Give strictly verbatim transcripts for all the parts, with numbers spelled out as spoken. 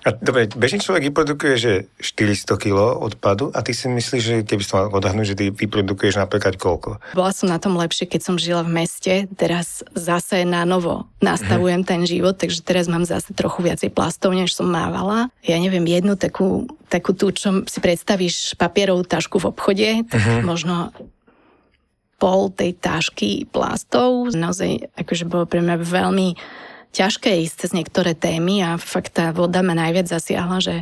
A dobre, bežný človek vyprodukuje, že štyristo kilogramov odpadu a ty si myslíš, že keby som mal odhadnúť, že ty vyprodukuješ napríklad koľko? Bola som na tom lepšie, keď som žila v meste, teraz zase na novo nastavujem mm-hmm. ten život, takže teraz mám zase trochu viacej plastov, než som mávala. Ja neviem, jednu takú, takú tú, čo si predstavíš papierovú tašku v obchode, tak mm-hmm. možno pol tej tašky plastov. Naozaj, akože bolo pre mňa veľmi ťažké ísť cez niektoré témy a fakt tá voda ma najviac zasiahla, že,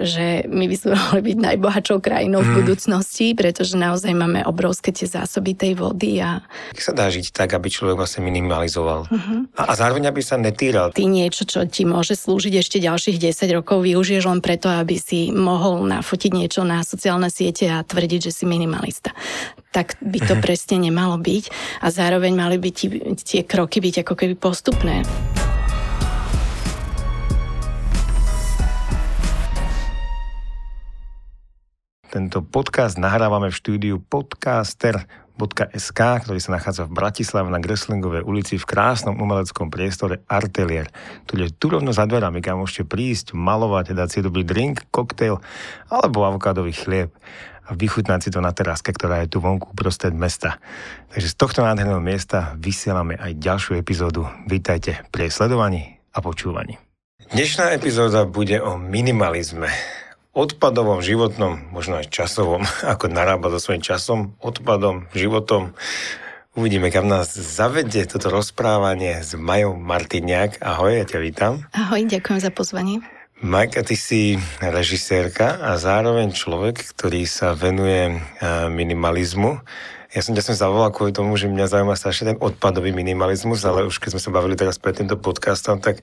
že my by sme mohli byť najbohatšou krajinou mm. v budúcnosti, pretože naozaj máme obrovské tie zásoby tej vody. A tak sa dá žiť tak, aby človek vlastne minimalizoval. Mm-hmm. A, a zároveň, aby sa netýral. Ty niečo, čo ti môže slúžiť ešte ďalších desať rokov, využiješ len preto, aby si mohol nafotiť niečo na sociálne siete a tvrdiť, že si minimalista. Tak by to presne nemalo byť a zároveň mali by ti, tie kroky byť ako keby postupné. Tento podcast nahrávame v štúdiu podcaster bodka es ká, ktorý sa nachádza v Bratislave na Greslingovej ulici v krásnom umeleckom priestore Artelier, ktorý je tu rovno za dverami, kam môžete prísť, malovať, dať si dobrý drink, koktejl alebo avokádový chlieb a vychutnať si to na teráske, ktorá je tu vonku prostred mesta. Takže z tohto nádherného miesta vysielame aj ďalšiu epizódu. Vítajte pri sledovaní a počúvaní. Dnešná epizóda bude o minimalizme. Odpadovom, životnom, možno aj časovom, ako narába so svojím časom, odpadom, životom. Uvidíme, kam nás zavedie toto rozprávanie s Majou Martiniak. Ahoj, ja ťa vítam. Ahoj, ďakujem za pozvanie. Majka, ty si režisérka a zároveň človek, ktorý sa venuje minimalizmu. Ja som ťa som zavolal kvôli tomu, že mňa zaujíma strašne ten odpadový minimalizmus, ale už keď sme sa bavili teraz pred týmto podcastom, tak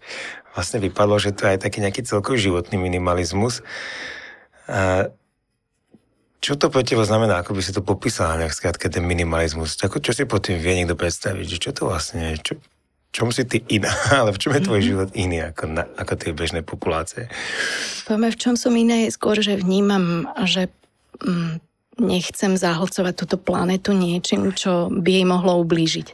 vlastne vypadlo, že to je aj taký nejaký celkový životný minimalizmus. A čo to pre teba znamená? Ako by si to popísala nejak skrátke, ten minimalizmus? Ako, čo si pod tým vie niekto predstaviť? Že čo to vlastne je? Čo? Čom si ty iná, ale v čom je tvoj mm-hmm. život iný ako, na, ako tie bežné populácie? Poviem, v čom som iná je skôr, že vnímam, že mm, nechcem zahlcovať túto planetu niečím, čo by jej mohlo ublížiť.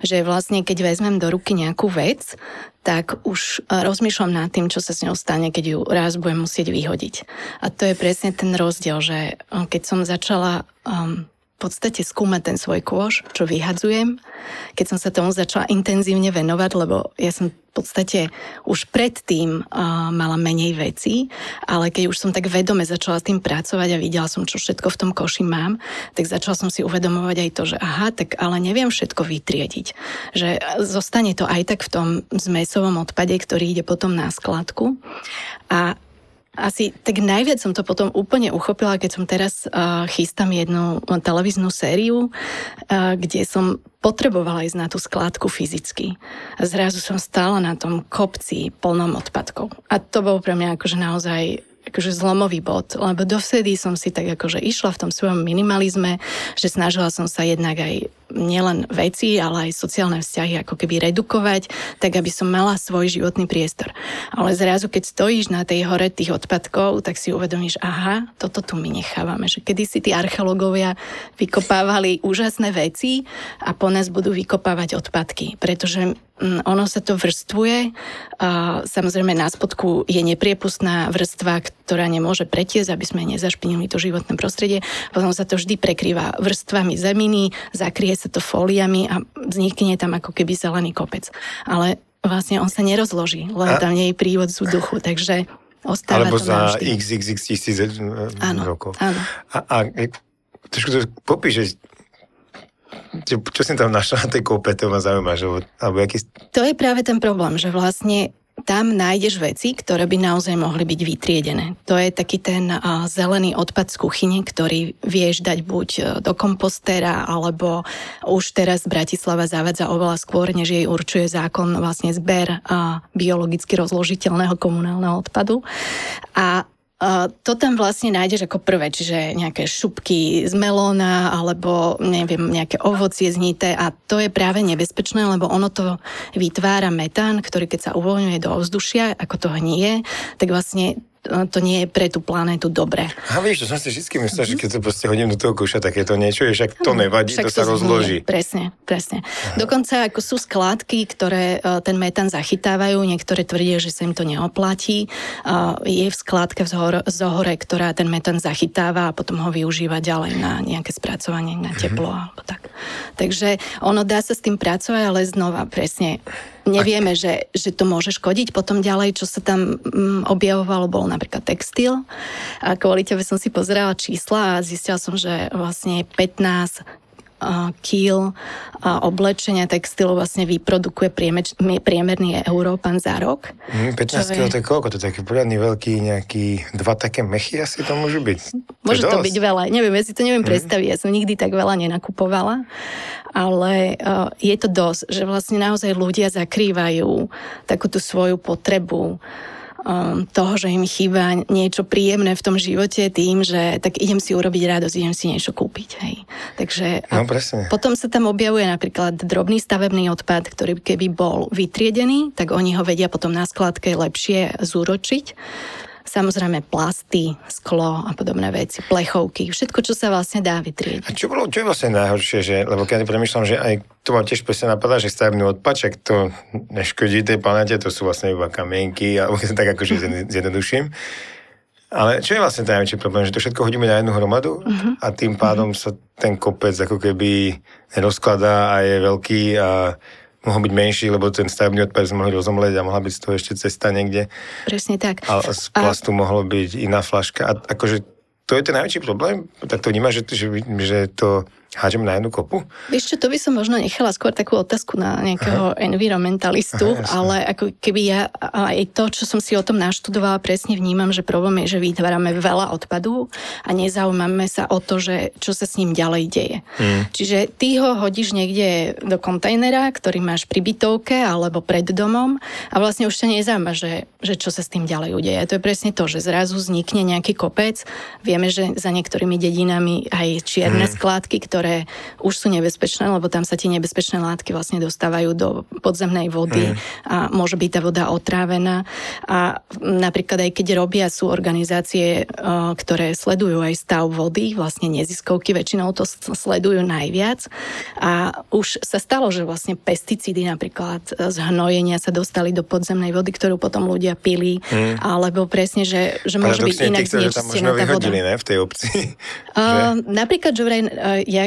Že vlastne, keď vezmem do ruky nejakú vec, tak už rozmýšľam nad tým, čo sa s ňou stane, keď ju raz budem musieť vyhodiť. A to je presne ten rozdiel, že keď som začala... Um, v podstate skúmať ten svoj kôš, čo vyhadzujem. Keď som sa tomu začala intenzívne venovať, lebo ja som v podstate už predtým uh, mala menej vecí, ale keď už som tak vedome začala s tým pracovať a videla som, čo všetko v tom koši mám, tak začala som si uvedomovať aj to, že aha, tak ale neviem všetko vytriediť. Že zostane to aj tak v tom zmesovom odpade, ktorý ide potom na skladku. A asi tak najviac som to potom úplne uchopila, keď som teraz uh, chystám jednu televíznu sériu, uh, kde som potrebovala ísť na tú skládku fyzicky. A zrazu som stála na tom kopci plnom odpadkov. A to bol pre mňa akože naozaj akože zlomový bod, lebo dovtedy som si tak akože išla v tom svojom minimalizme, že snažila som sa jednak aj nielen veci, ale aj sociálne vzťahy ako keby redukovať, tak aby som mala svoj životný priestor. Ale zrazu, keď stojíš na tej hore tých odpadkov, tak si uvedomíš, aha, toto tu my nechávame. Že kedysi tí archeológovia vykopávali úžasné veci a po nás budú vykopávať odpadky, pretože ono sa to vrstvuje. Samozrejme, na spodku je nepriepustná vrstva, ktorá nemôže pretiesť, aby sme nezašpinili to životné prostredie. Potom sa to vždy prekrýva vrstvami zeminy, zakrie sa to fóliami a vznikne tam ako keby zelený kopec. Ale vlastne on sa nerozloží, len tam nie je prívod vzduchu, takže ostáva to navždy. Alebo za xxx tisíc rokov. Áno, áno. A, a trošku to popíšeš, čo, čo som tam našla na tej kúpe, to ma zaujíma, že, alebo jaký... To je práve ten problém, že vlastne tam nájdeš veci, ktoré by naozaj mohli byť vytriedené. To je taký ten uh, zelený odpad z kuchyne, ktorý vieš dať buď do kompostéra, alebo už teraz Bratislava zavádza oveľa skôr, než jej určuje zákon vlastne zber uh, biologicky rozložiteľného komunálneho odpadu. A Uh, to tam vlastne nájdeš ako prvé, čiže nejaké šupky z melóna alebo neviem, nejaké ovocie znité a to je práve nebezpečné, lebo ono to vytvára metán, ktorý keď sa uvoľňuje do ovzdušia, ako to hnie, tak vlastne to nie je pre tú planetu dobré. A vieš, to som si vždy myslel, mm-hmm. že keď to proste hodím do toho koša, takéto niečo je, však to nevadí, však to sa to rozloží. Zmíne. Presne, presne. Aha. Dokonca ako sú skládky, ktoré ten metán zachytávajú, niektoré tvrdia, že sa im to neoplatí. Je v skládke zohore, ktorá ten metán zachytáva a potom ho využíva ďalej na nejaké spracovanie, na teplo mm-hmm. alebo tak. Takže ono dá sa s tým pracovať, ale znova presne nevieme, že, že to môže škodiť. Potom ďalej, čo sa tam objavovalo, bol napríklad textil. A kvôli tebe som si pozerala čísla a zistila som, že vlastne pätnásť kíl oblečenia textilu vlastne vyprodukuje priemeč, priemerný Európan za rok. Mm, pätnásť kíl, to je koľko? To je taký poriadny veľký nejaký, dva také mechy asi to môžu byť. Môže to, to byť veľa. Neviem, ja si to neviem mm. predstaviť. Ja som nikdy tak veľa nenakupovala, ale uh, je to dosť, že vlastne naozaj ľudia zakrývajú takú tú svoju potrebu toho, že im chýba niečo príjemné v tom živote tým, že tak idem si urobiť radosť, idem si niečo kúpiť. Hej. Takže no, potom sa tam objavuje napríklad drobný stavebný odpad, ktorý keby bol vytriedený, tak oni ho vedia potom na skladke lepšie zúročiť. Samozrejme plasty, sklo a podobné veci, plechovky, všetko, čo sa vlastne dá vytriediť. A čo, bolo, čo je vlastne najhoršie, že, lebo keď premyšľam, že aj tu ma tiež presne napadá, že stavebný odpaček, to neškodí tej planete, to sú vlastne iba kamienky, alebo tak akože zjednoduším. Ale čo je vlastne najväčší problém, že to všetko hodíme na jednu hromadu uh-huh. a tým pádom uh-huh. sa ten kopec ako keby nerozkladá a je veľký a mohol byť menší, lebo ten stavebný odpad sme mohli rozomleť a mohla byť z toho ešte cesta niekde. Presne tak. Ale z plastu a... mohlo byť iná flaška. A akože to je ten najväčší problém? Tak to vnímaš, že, že, že to hádžem na jednu kopu? Vieš čo, to by som možno nechala skôr takú otázku na nejakého Aha. environmentalistu, Aha, ale ako keby ja aj to, čo som si o tom naštudovala, presne vnímam, že problém je, že vytvárame veľa odpadu a nezaujímame sa o to, že čo sa s ním ďalej deje. Hmm. Čiže ty ho hodíš niekde do kontajnera, ktorý máš pri bytovke alebo pred domom a vlastne už ťa nezaujíma, že, že čo sa s tým ďalej udeje. To je presne to, že zrazu vznikne nejaký kopec. Vieme, že za niektorými dedinami aj čierne hmm. skládky, ktoré už sú nebezpečné, lebo tam sa tie nebezpečné látky vlastne dostávajú do podzemnej vody a môže byť tá voda otrávená. A napríklad aj keď robia, sú organizácie, ktoré sledujú aj stav vody, vlastne neziskovky, väčšinou to sledujú najviac. A už sa stalo, že vlastne pesticídy napríklad z hnojenia sa dostali do podzemnej vody, ktorú potom ľudia pili, mm. alebo presne, že, že môže byť inak znečistená tá voda. Ne, v tej obci. Uh, napríklad, že vraj, ja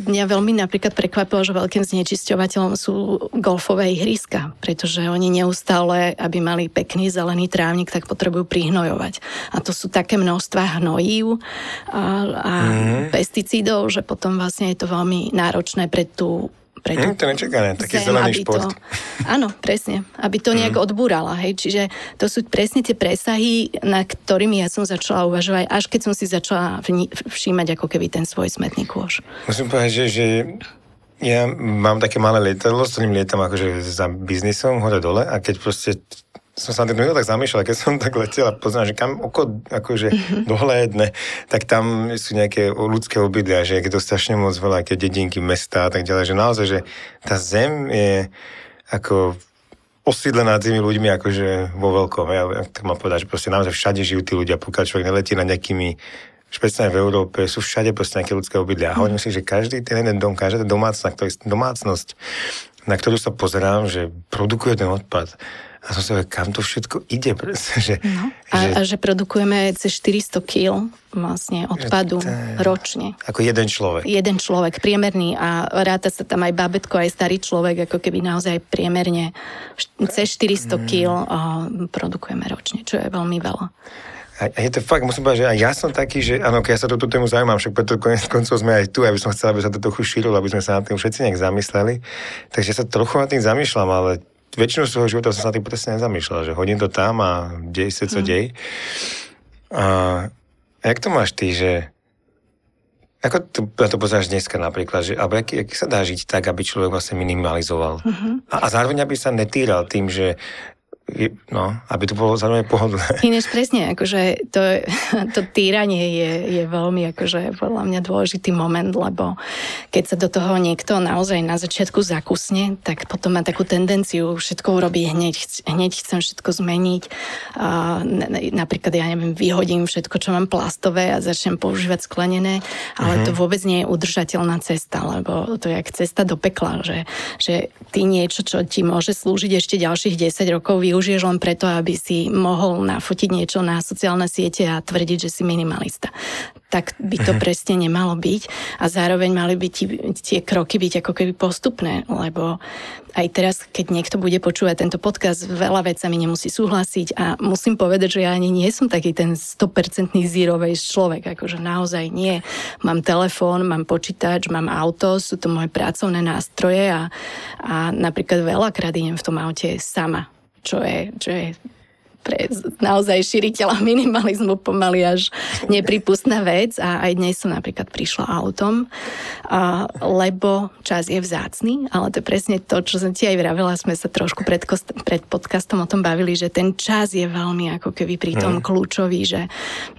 mňa veľmi napríklad prekvapilo, že veľkým znečisťovateľom sú golfové ihriska, pretože oni neustále, aby mali pekný zelený trávnik, tak potrebujú prihnojovať. A to sú také množstva hnojív a, a mm. pesticídov, že potom vlastne je to veľmi náročné pre tú Mm, to nečakané, taký zem, zelený šport. To, áno, presne, aby to nejak mm. odbúrala. Hej. Čiže to sú presne tie presahy, na ktorými ja som začala uvažovať, až keď som si začala vni- všímať ako keby ten svoj smetný kôš. Musím povedať, že, že ja mám také malé lietadlo, s ktorým lietam akože za biznisom, hore dole, a keď proste som sa na ten tak zamýšľal, keď som tak letel a poznal, že kam oko, akože mm-hmm. dohľadne, tak tam sú nejaké ľudské obydlia, že je to strašne moc veľa, aké dedinky, mesta a tak ďalej, že naozaj, že tá zem je ako osídlená tými ľuďmi akože vo veľkom. Ja tak mám povedať, že proste naozaj všade žijú tí ľudia, pokiaľ človek neletí na nejakými, špeciálne v Európe, sú všade proste nejaké ľudské obydlia. A hovorím si, že každý ten jeden dom, každá domácnosť, na ktorú sa pozerám, že produkuje ten odpad. A som sa, kam to všetko ide? Že, no, a, že, a že produkujeme cez štyristo kíl vlastne odpadu tá, ročne. Ako jeden človek. Jeden človek, priemerný. A ráta sa tam aj bábätko, aj starý človek, ako keby naozaj priemerne cez štyristo kíl produkujeme ročne, čo je veľmi veľa. A je to fakt, musím povedať, že aj ja som taký, že áno, keď ja sa toto tému zaujímam, však preto konec koncov sme aj tu, aby som chcel, aby sa to trochu šírilo, aby sme sa nad tým všetci nejak zamysleli. Takže sa trochu nad tým zamýšľam, ale väčšinu svojho života som sa na tým presne nezamýšľal, že hodím to tam a dej sa, co mm. dej. A jak to máš ty, že ako to, na to pozeráš dneska napríklad, že alebo jak, jak sa dá žiť tak, aby človek vlastne minimalizoval mm-hmm. a, a zároveň aby sa netýral tým, že no, aby to bolo zároveň pohodlné. Ináč presne, akože to, to týranie je, je veľmi akože podľa mňa dôležitý moment, lebo keď sa do toho niekto naozaj na začiatku zakusne, tak potom má takú tendenciu všetko urobiť hneď, hneď chcem všetko zmeniť. A napríklad, ja neviem, vyhodím všetko, čo mám plastové a začnem používať sklenené, ale mhm. to vôbec nie je udržateľná cesta, lebo to je jak cesta do pekla, že, že ty niečo, čo ti môže slúžiť ešte ďalších desať rokov, využiješ len preto, aby si mohol nafotiť niečo na sociálne siete a tvrdiť, že si minimalista. Tak by to presne nemalo byť a zároveň mali by ti, tie kroky byť ako keby postupné, lebo aj teraz, keď niekto bude počúvať tento podcast, veľa vecami nemusí súhlasiť a musím povedať, že ja ani nie som taký ten sto percent zero waste človek, akože naozaj nie. Mám telefón, mám počítač, mám auto, sú to moje pracovné nástroje a, a napríklad veľakrát idem v tom aute sama. Čo je, čo je pre naozaj šíriteľa minimalizmu pomaly až nepripustná vec a aj dnes som napríklad prišla autom, a, lebo čas je vzácny, ale to je presne to, čo som ti aj vravila, sme sa trošku pred, pred podcastom o tom bavili, že ten čas je veľmi ako keby pri tom kľúčový, že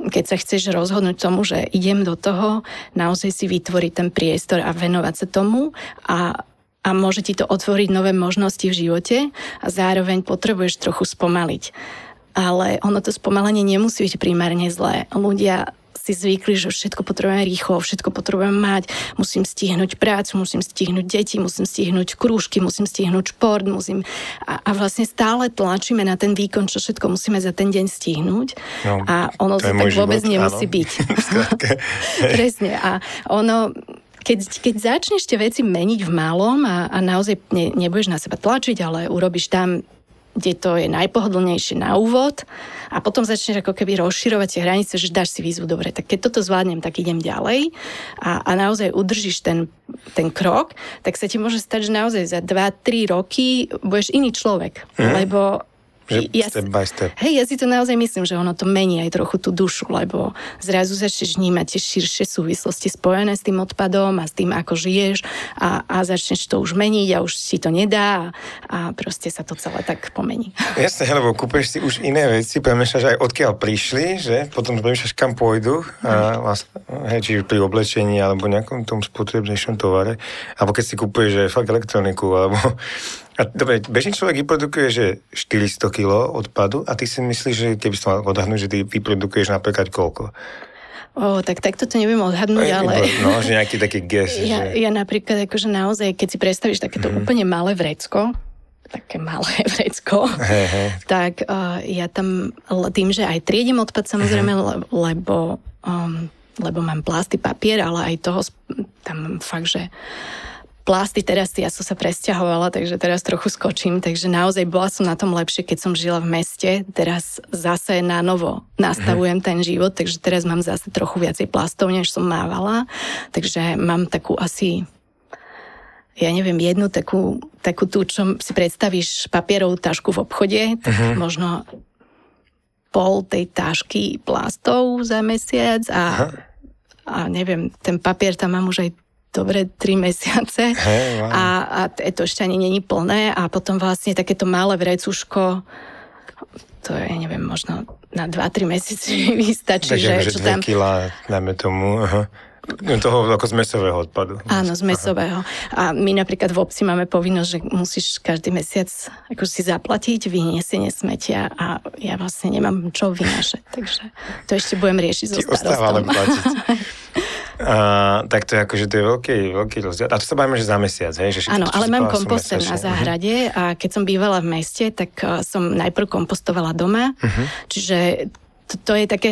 keď sa chceš rozhodnúť tomu, že idem do toho, naozaj si vytvoriť ten priestor a venovať sa tomu a a môže ti to otvoriť nové možnosti v živote a zároveň potrebuješ trochu spomaliť. Ale ono to spomalenie nemusí byť primárne zlé. Ľudia si zvykli, že všetko potrebujem rýchlo, všetko potrebujem mať, musím stihnúť prácu, musím stihnúť deti, musím stihnúť krúžky, musím stihnúť šport, musím... A, a vlastne stále tlačíme na ten výkon, čo všetko musíme za ten deň stihnúť. No, a ono to tak vôbec život, nemusí áno. byť. Presne. A ono... Keď, keď začneš tie veci meniť v malom a, a naozaj ne, nebudeš na seba tlačiť, ale urobíš tam, kde to je najpohodlnejšie na úvod a potom začneš ako keby rozširovať tie hranice, že dáš si výzvu, dobre, tak keď toto zvládnem, tak idem ďalej a, a naozaj udržíš ten, ten krok, tak sa ti môže stať, že naozaj za dva tri roky budeš iný človek, mm. lebo... Že ja, step by step. Hej, ja si to naozaj myslím, že ono to mení aj trochu tú dušu, lebo zrazu začneš vnímať širšie súvislosti spojené s tým odpadom a s tým, ako žiješ a, a začneš to už meniť a už si to nedá a, a proste sa to celé tak pomení. Jasne, lebo kúpeš si už iné veci, premýšľaš aj odkiaľ prišli, že? Potom premýšľaš, kam pôjdu, a vlastne, hej, či pri oblečení alebo nejakom tom spotrebnejšom tovare, alebo keď si kúpuješ že fakt elektroniku, alebo... A dobre, bežný človek vyprodukuje, že štyristo kilogramov odpadu a ty si myslíš, že keby som mal odhadnúť, že ty vyprodukuješ napríklad koľko? Ó, oh, tak takto to neviem odhadnúť, no, ale... No, že nejaký taký guess. Ja, že... ja napríklad akože naozaj, keď si predstavíš takéto mm. úplne malé vrecko, také malé vrecko, hey, hey. tak uh, ja tam tým, že aj triedím odpad samozrejme, uh-huh. lebo, um, lebo mám plasty, papier, ale aj toho tam fakt, že... Plasty teraz, ja som sa presťahovala, takže teraz trochu skočím, takže naozaj bola som na tom lepšie, keď som žila v meste, teraz zase na novo nastavujem mm-hmm. ten život, takže teraz mám zase trochu viacej plastov, než som mávala, takže mám takú asi, ja neviem, jednu takú, takú tú, čo si predstavíš papierovú tašku v obchode, tak mm-hmm. možno pol tej tašky plastov za mesiac a, a neviem, ten papier tam mám už aj dobre, tri mesiace hey, wow. a, a to ešte ani není plné a potom vlastne takéto malé vrecuško, to je, neviem, možno na dva tri mesiace vystačí, že, že čo tam... Takže dve kilá, dáme tomu, aha. Toho ako z mesového odpadu. Áno, z mesového. Aha. A my napríklad v obci máme povinnosť, že musíš každý mesiac akože si zaplatiť vyniesenie smetia a ja vlastne nemám čo vynášať, takže to ešte budem riešiť so starostom. Ti ostáva len platiť. A, tak to je akože, to je veľký, veľký rozdiel. A to sa bavíme, že za mesiac, hej? Že áno, ale mám komposter na záhrade a keď som bývala v meste, tak som najprv kompostovala doma, uh-huh. čiže to, to je také,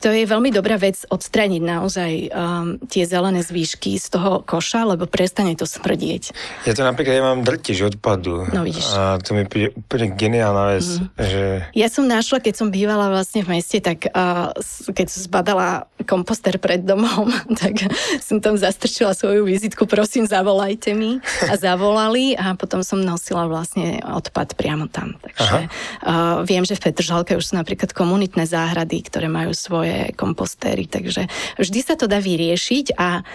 to je veľmi dobrá vec odstraniť naozaj um, tie zelené zvýšky z toho koša, lebo prestane to smrdieť. Ja to napríklad, ja mám drtiž odpadu. No vidíš. A to mi príde úplne geniálna vec, mm. že... Ja som našla, keď som bývala vlastne v meste, tak uh, keď som zbadala komposter pred domom, tak som tam zastrčila svoju vizitku, prosím, zavolajte mi. A zavolali a potom som nosila vlastne odpad priamo tam. Takže uh, viem, že v Petržalke už sú napríklad komunitné záhrady, hrady, ktoré majú svoje kompostéry, takže vždy sa to dá vyriešiť a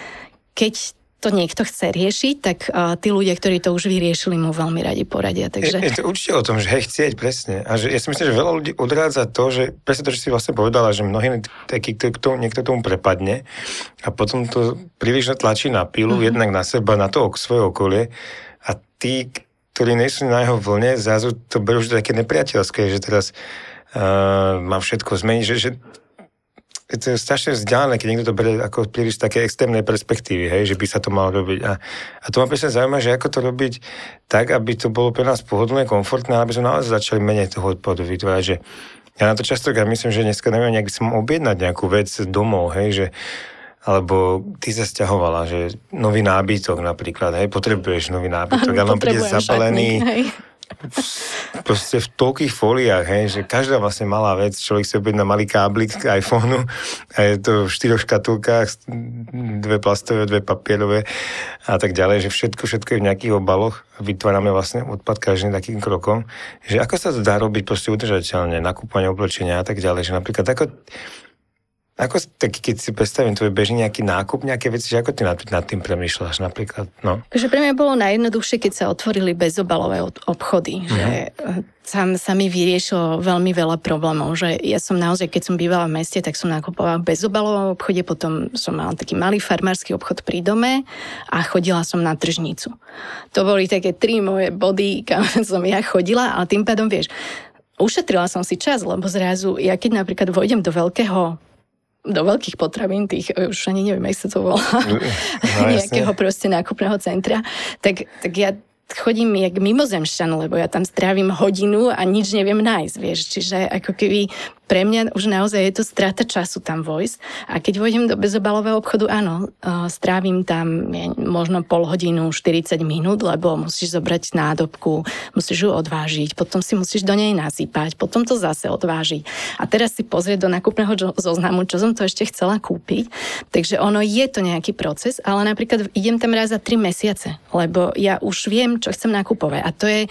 keď to niekto chce riešiť, tak uh, tí ľudia, ktorí to už vyriešili, mu veľmi radi poradia. Takže... Je, je to určite o tom, že hej, chcieť, presne. A že ja si myslím, že veľa ľudí odrádza to, že presne to, že si vlastne povedala, že mnohí takí, k tomu, niekto tomu prepadne a potom to príliš tlačí na pilu, mm-hmm. jednak na seba, na to svoje okolie a tí, ktorí nie sú na jeho vlne, zrazu to berú už také nepriateľské, že teraz uh, mám všetko zmeniť, že, že to je strašne vzdialené, keď niekto to berie ako príliš také externé perspektívy, hej, že by sa to malo robiť. A, a to ma presne zaujíma, že ako to robiť tak, aby to bolo pre nás pohodlné, komfortné, aby sme naozaj začali menej toho odpadu vytvárať, že ja na to častokrát myslím, že dneska neviem, nejak by som objednať nejakú vec domov, hej, že alebo ty sa sťahovala, že nový nábytok napríklad, hej, potrebuješ nový nábytok, ale vám príde zapalený šatník, proste v toľkých fóliách, hej, že každá vlastne malá vec, človek si objedná malý káblik k iPhoneu a je to v štyroch škatulkách, dve plastové, dve papierové a tak ďalej, že všetko, všetko je v nejakých obaloch, vytvárame vlastne odpad každým takým krokom, že ako sa to dá robiť proste udržateľne, nakúpanie, oblečenia a tak ďalej, že napríklad ako... Ako, tak keď si predstavím tvoj bežný nejaký nákup, nejaké veci, že ako ty nad, nad tým premýšľaš napríklad? No. Že pre mňa bolo najjednoduchšie, keď sa otvorili bezobalové obchody. Mm. Že tam sa mi vyriešilo veľmi veľa problémov. Že ja som naozaj, keď som bývala v meste, tak som nakupovala v bezobalovom obchode, potom som mala taký malý farmársky obchod pri dome a chodila som na tržnicu. To boli také tri moje body, kam som ja chodila, ale tým pádom, vieš, ušetrila som si čas, lebo zrazu, ja keď napríklad vojdem do veľkého do veľkých potravín, tých, už ani neviem, jak sa to volá, no, nejakého proste nákupného centra, tak, tak ja chodím jak mimozemšťan, lebo ja tam strávim hodinu a nič neviem nájsť, vieš. Čiže ako keby pre mňa už naozaj je to strata času tam vojsť. A keď vojdem do bezobalového obchodu, áno, strávim tam možno pol hodinu, štyridsať minút, lebo musíš zobrať nádobku, musíš ju odvážiť, potom si musíš do nej nasypať, potom to zase odvážiť. A teraz si pozrieť do nákupného zoznamu, čo som to ešte chcela kúpiť. Takže ono je to nejaký proces, ale napríklad idem tam raz za tri mesiace, lebo ja už viem, čo chcem nakupovať. A to je,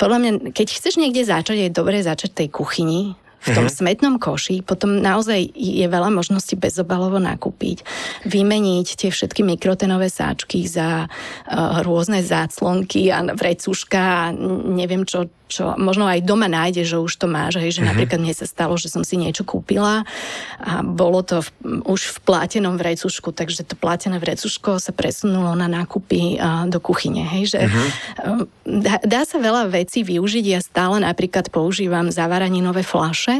podľa mňa, keď chceš niekde začať, je dobré začať tej kuchyni, v tom mhm. smetnom koši, potom naozaj je veľa možností bezobalovo nakúpiť, vymeniť tie všetky mikrotenové sáčky za uh, rôzne záclonky a vrecuška a neviem čo, čo, možno aj doma nájdeš, že už to máš, hej, že mhm. napríklad mne sa stalo, že som si niečo kúpila a bolo to v, už v plátenom vrecušku, takže to plátené vrecuško sa presunulo na nákupy uh, do kuchyne, hej, že mhm. uh, dá, dá sa veľa vecí využiť, ja stále napríklad používam zavaraninové fľaše.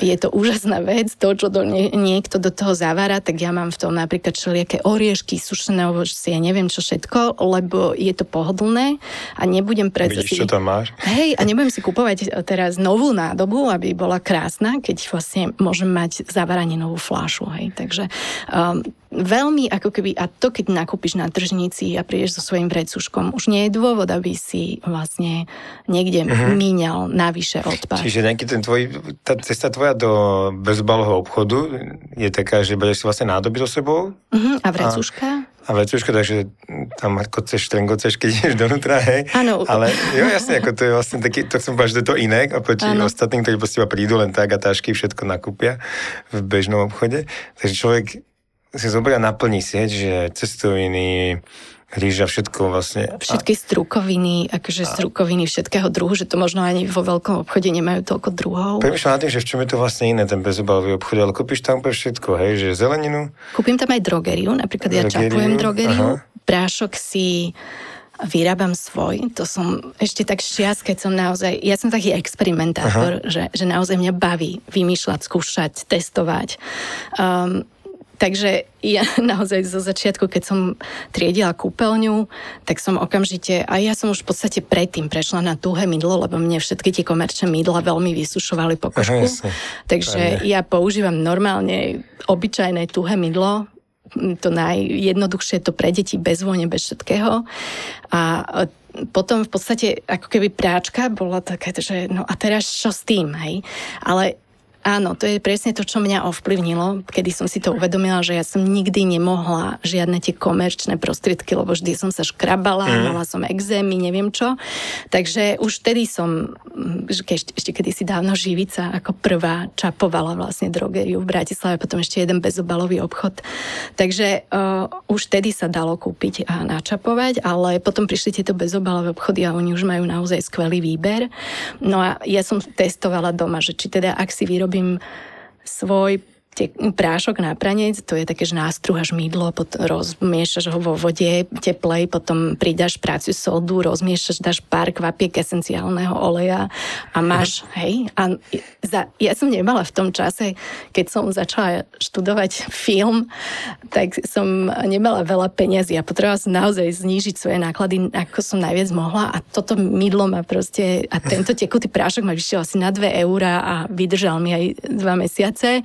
Je to úžasná vec, to, čo do nie, niekto do toho zavára, tak ja mám v tom napríklad všelijaké oriešky, sušené ovočie, ja neviem čo všetko, lebo je to pohodlné a nebudem preto... Vidíš, si... čo tam máš? Hej, a nebudem si kupovať teraz novú nádobu, aby bola krásna, keď vlastne môžem mať zavaraninovú fľašu, hej, takže... Um, veľmi ako keby, a to keď nakúpiš na tržnici a prídeš so svojím vrecuškom, už nie je dôvod, aby si vlastne niekde mm-hmm. míňal navyše odpad. Čiže nejaký ten tvoj, tá cesta tvoja do bezbalového obchodu je taká, že budeš si vlastne nádoby so sebou. Mm-hmm. A vrecuška? A... A vecuško, takže tam koceš, ten koceš, keď ideš donútra, hej. Áno. Ale jo, jasne, ako to je vlastne taký, to chcem povedať, že to je to iné oproti ostatným, ktorí proste iba prídu len tak a tášky všetko nakúpia v bežnom obchode. Takže človek si zoberia naplní sieť, že cestoviny, rýža, všetko vlastne. Všetky strukoviny, akože a... strukoviny všetkého druhu, že to možno ani vo veľkom obchode nemajú toľko druhov. Premýšľam na tým, že v čom je to vlastne iné, ten bezobalový obchod, ale kúpiš tam pre všetko, hej, že zeleninu. Kúpim tam aj drogeriu, napríklad drogeriu, ja čapujem drogeriu, aha. prášok si vyrábam svoj, to som ešte tak šias, keď som naozaj, ja som taký experimentátor, že, že naozaj mňa baví vymýšľať, skúšať, testovať. Um, Takže ja naozaj zo začiatku, keď som triedila kúpeľňu, tak som okamžite, a ja som už v podstate predtým prešla na tuhé mydlo, lebo mne všetky tie komerčné mydla veľmi vysušovali pokožku. Aha, takže ja používam normálne obyčajné tuhé mydlo, to najjednoduchšie, to pre deti bez vône, bez všetkého. A potom v podstate ako keby práčka bola taká, že no a teraz čo s tým, hej? Ale Áno, to je presne to, čo mňa ovplyvnilo, kedy som si to uvedomila, že ja som nikdy nemohla žiadne tie komerčné prostriedky, lebo vždy som sa škrabala, mm. mala som exémy, neviem čo. Takže už vtedy som, ešte, ešte kedysi dávno, Živica ako prvá čapovala vlastne drogeriu v Bratislave, potom ešte jeden bezobalový obchod. Takže uh, už vtedy sa dalo kúpiť a načapovať, ale potom prišli tieto bezobalové obchody a oni už majú naozaj skvelý výber. No a ja som testovala doma, že či teda ak si vyrobí svoj te, prášok na pranec, to je také, že nástruhaš mydlo, pot, rozmiešaš ho vo vode teplej, potom pridáš práciu sodu, rozmiešaš, dáš pár kvapiek esenciálneho oleja a máš, mhm. hej. A za, ja som nemala v tom čase, keď som začala študovať film, tak som nemala veľa peniazy a potrebovala som naozaj znížiť svoje náklady, ako som najviac mohla, a toto mydlo ma proste, a tento tekutý prášok ma vyšiel asi na dve eurá a vydržal mi aj dva mesiace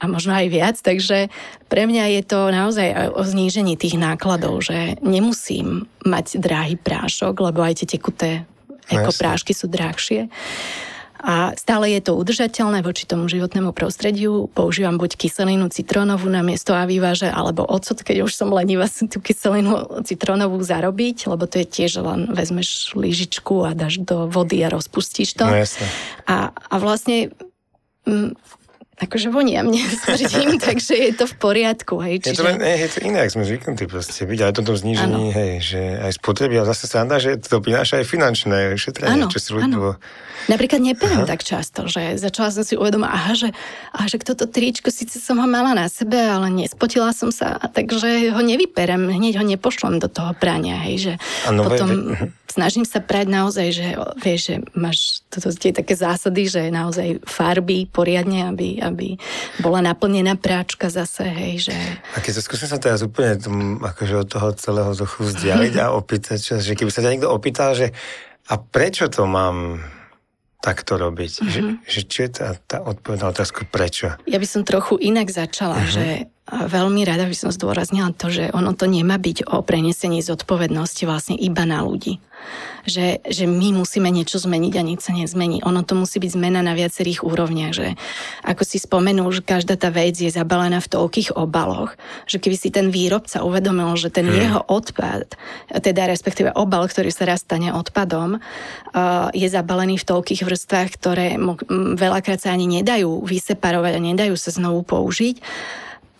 a možno aj viac, takže pre mňa je to naozaj o znížení tých nákladov, že nemusím mať drahý prášok, lebo aj tie tekuté ekoprášky sú drahšie. A stále je to udržateľné voči tomu životnému prostrediu. Používam buď kyselinu citrónovú namiesto aviváže, alebo ocot, keď už som lenivá tú kyselinu citrónovú zarobiť, lebo to je tiež len vezmeš lyžičku a dáš do vody a rozpustíš to. No jasne. A, a vlastne... M- akože vonia mne smrdím, takže je to v poriadku. Hej, čiže... je, to len, je to iné, ak sme zvyknutí proste byť, aj toto znížení, hej, že aj spotreby, a zase sranda, že to prináša aj finančné šetrenie, čo si ľudilo. Napríklad nepijem tak často, že začala som si uvedomať, aha, že, aha, že toto tričko, síce som ho mala na sebe, ale nespotila som sa, takže ho nevyperem, hneď ho nepošlem do toho prania, hej, že nové... potom snažím sa prať naozaj, že vieš, že máš toto tie také zásady, že naozaj farby poriadne, aby aby bola naplnená práčka zase, hej, že... A keď sa skúsim sa teraz úplne tom, akože od toho celého zochu vzdialiť a opýtať, čo, že keby sa ťa niekto opýtal, že a prečo to mám takto robiť? Mm-hmm. Že, že čo je tá, tá odpoveď na otázku prečo? Ja by som trochu inak začala, mm-hmm. že veľmi rada by som zdôraznila to, že ono to nemá byť o prenesení zodpovednosti vlastne iba na ľudí. Že, že my musíme niečo zmeniť a nič sa nezmení. Ono to musí byť zmena na viacerých úrovniach, že ako si spomenul, že každá tá vec je zabalená v toľkých obaloch, že keby si ten výrobca uvedomil, že ten hmm. jeho odpad, teda respektíve obal, ktorý sa raz stane odpadom, je zabalený v toľkých vrstvách, ktoré veľakrát sa ani nedajú vyseparovať a nedajú sa znovu použiť,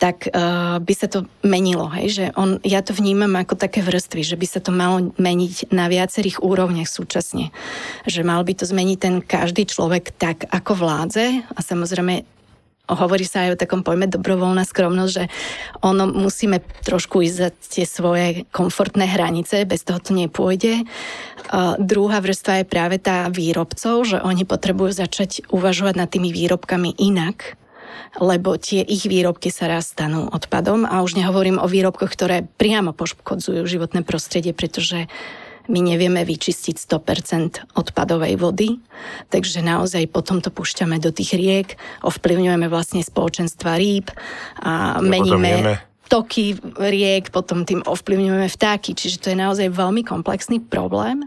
tak uh, by sa to menilo, hej, že on, ja to vnímam ako také vrstvy, že by sa to malo meniť na viacerých úrovniach súčasne. Že mal by to zmeniť ten každý človek tak, ako vládze, a samozrejme hovorí sa aj o takom pojme dobrovoľná skromnosť, že ono musíme trošku ísť za tie svoje komfortné hranice, bez toho to nepôjde. Uh, druhá vrstva je práve tá výrobcov, že oni potrebujú začať uvažovať nad tými výrobkami inak, lebo tie ich výrobky sa raz stanú odpadom, a už nehovorím o výrobkoch, ktoré priamo poškodzujú životné prostredie, pretože my nevieme vyčistiť sto percent odpadovej vody, takže naozaj potom to púšťame do tých riek, ovplyvňujeme vlastne spoločenstva rýb a ja meníme toky riek, potom tým ovplyvňujeme vtáky, čiže to je naozaj veľmi komplexný problém,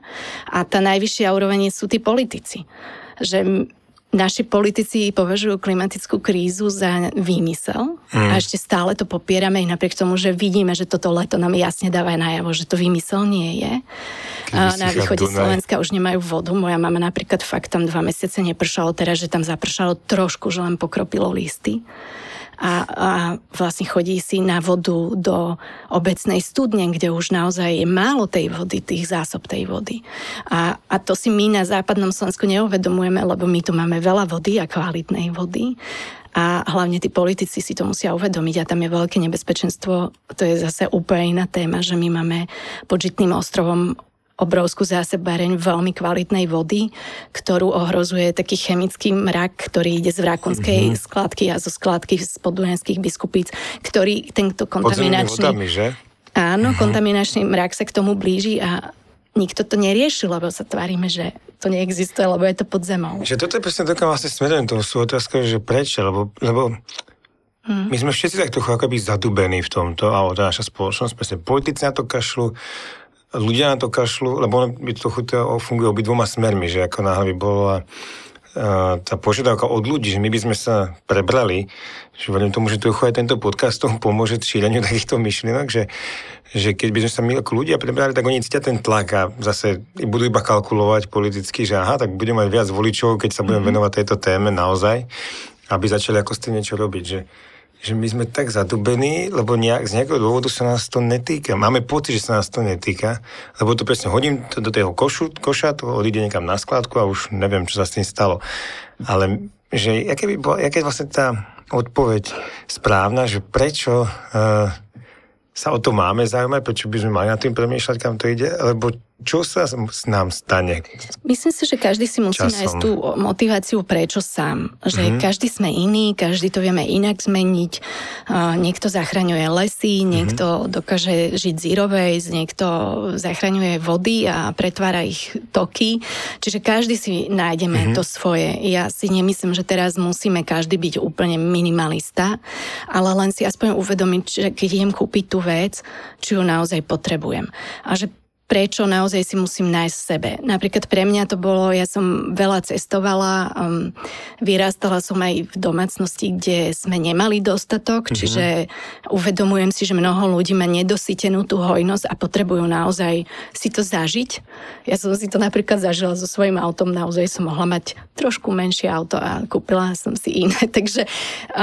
a tá najvyššia úroveň sú tí politici, že naši politici považujú klimatickú krízu za výmysel mm. a ešte stále to popierame i napriek tomu, že vidíme, že toto leto nám jasne dáva najavo, že to výmysel nie je. Kým na východe Slovenska už nemajú vodu. Moja mama napríklad fakt tam dva mesiace nepršalo, teraz, že tam zapršalo trošku, že len pokropilo listy. A, a vlastne chodí si na vodu do obecnej studne, kde už naozaj je málo tej vody, tých zásob tej vody. A, a to si my na západnom Slovensku neuvedomujeme, lebo my tu máme veľa vody a kvalitnej vody. A hlavne tí politici si to musia uvedomiť, a tam je veľké nebezpečenstvo. To je zase úplne iná téma, že my máme pod Žitným ostrovom obrovskú zásobáreň veľmi kvalitnej vody, ktorú ohrozuje taký chemický mrak, ktorý ide z vrakúnskej mm-hmm. skladky a zo skladky z Podunajských Biskupíc, ktorý tento kontaminačný... Pod zemnými vodami, že? Áno, mm-hmm. kontaminačný mrak sa k tomu blíži a nikto to neriešil, lebo sa tvárime, že to neexistuje, lebo je to pod zemou. Že toto je presne to, kam vlastne smerujem tomu sú otázka, že prečo, lebo... lebo... Hmm. My sme všetci tak trochu akoby zadubení v tomto, a tá naša spoločnosť, presne politici na to kašľú, ľudia na to kašľú, lebo ono by to funguje obi dvoma smermi, že ako náhle by bola tá požiadavka od ľudí, že my by sme sa prebrali, že verím tomu, že trochu aj tento podcast tomu pomôže šíreniu takýchto myšlienok, že, že keď by sme sa my ako ľudia prebrali, tak oni cítia ten tlak a zase budú iba kalkulovať politicky, že aha, tak budem mať viac voličov, keď sa budem mm-hmm. venovať tejto téme naozaj, aby začali ako s tým niečo robiť, že že my sme tak zadubení, lebo nejak, z nejakého dôvodu sa nás to netýka. Máme pocit, že sa nás to netýka, lebo to presne hodím to do toho košu, koša, to odíde niekam na skládku a už neviem, čo sa s tým stalo. Ale že, aké by bola, aká je vlastne tá odpoveď správna, že prečo uh, sa o to máme zaujímať, prečo by sme mali na tým premýšľať, kam to ide, lebo čo sa s nám stane? Myslím si, že každý si musí časom nájsť tú motiváciu prečo sám. Že mm-hmm. každý sme iný, každý to vieme inak zmeniť. Uh, niekto zachraňuje lesy, niekto mm-hmm. dokáže žiť zero waste, niekto zachraňuje vody a pretvára ich toky. Čiže každý si nájdeme mm-hmm. to svoje. Ja si nemyslím, že teraz musíme každý byť úplne minimalista, ale len si aspoň uvedomiť, že keď idem kúpiť tú vec, či ju naozaj potrebujem. A že prečo naozaj si musím nájsť sebe. Napríklad pre mňa to bolo, ja som veľa cestovala, um, vyrastala som aj v domácnosti, kde sme nemali dostatok, mm-hmm. čiže uvedomujem si, že mnoho ľudí má nedosytenú tú hojnosť a potrebujú naozaj si to zažiť. Ja som si to napríklad zažila so svojím autom, naozaj som mohla mať trošku menšie auto a kúpila som si iné, takže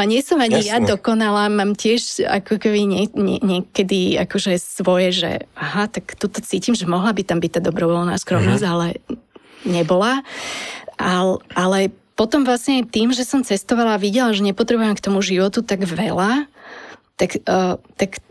nie som ani Jasne. Ja dokonala, mám tiež ako keby nie, nie, niekedy akože svoje, že aha, tak toto cítim, že mohla by tam byť tá dobrovoľná skromnosť, mm-hmm. ale nebola. Al, ale potom vlastne tým, že som cestovala a videla, že nepotrebujem k tomu životu tak veľa, tak, uh, tak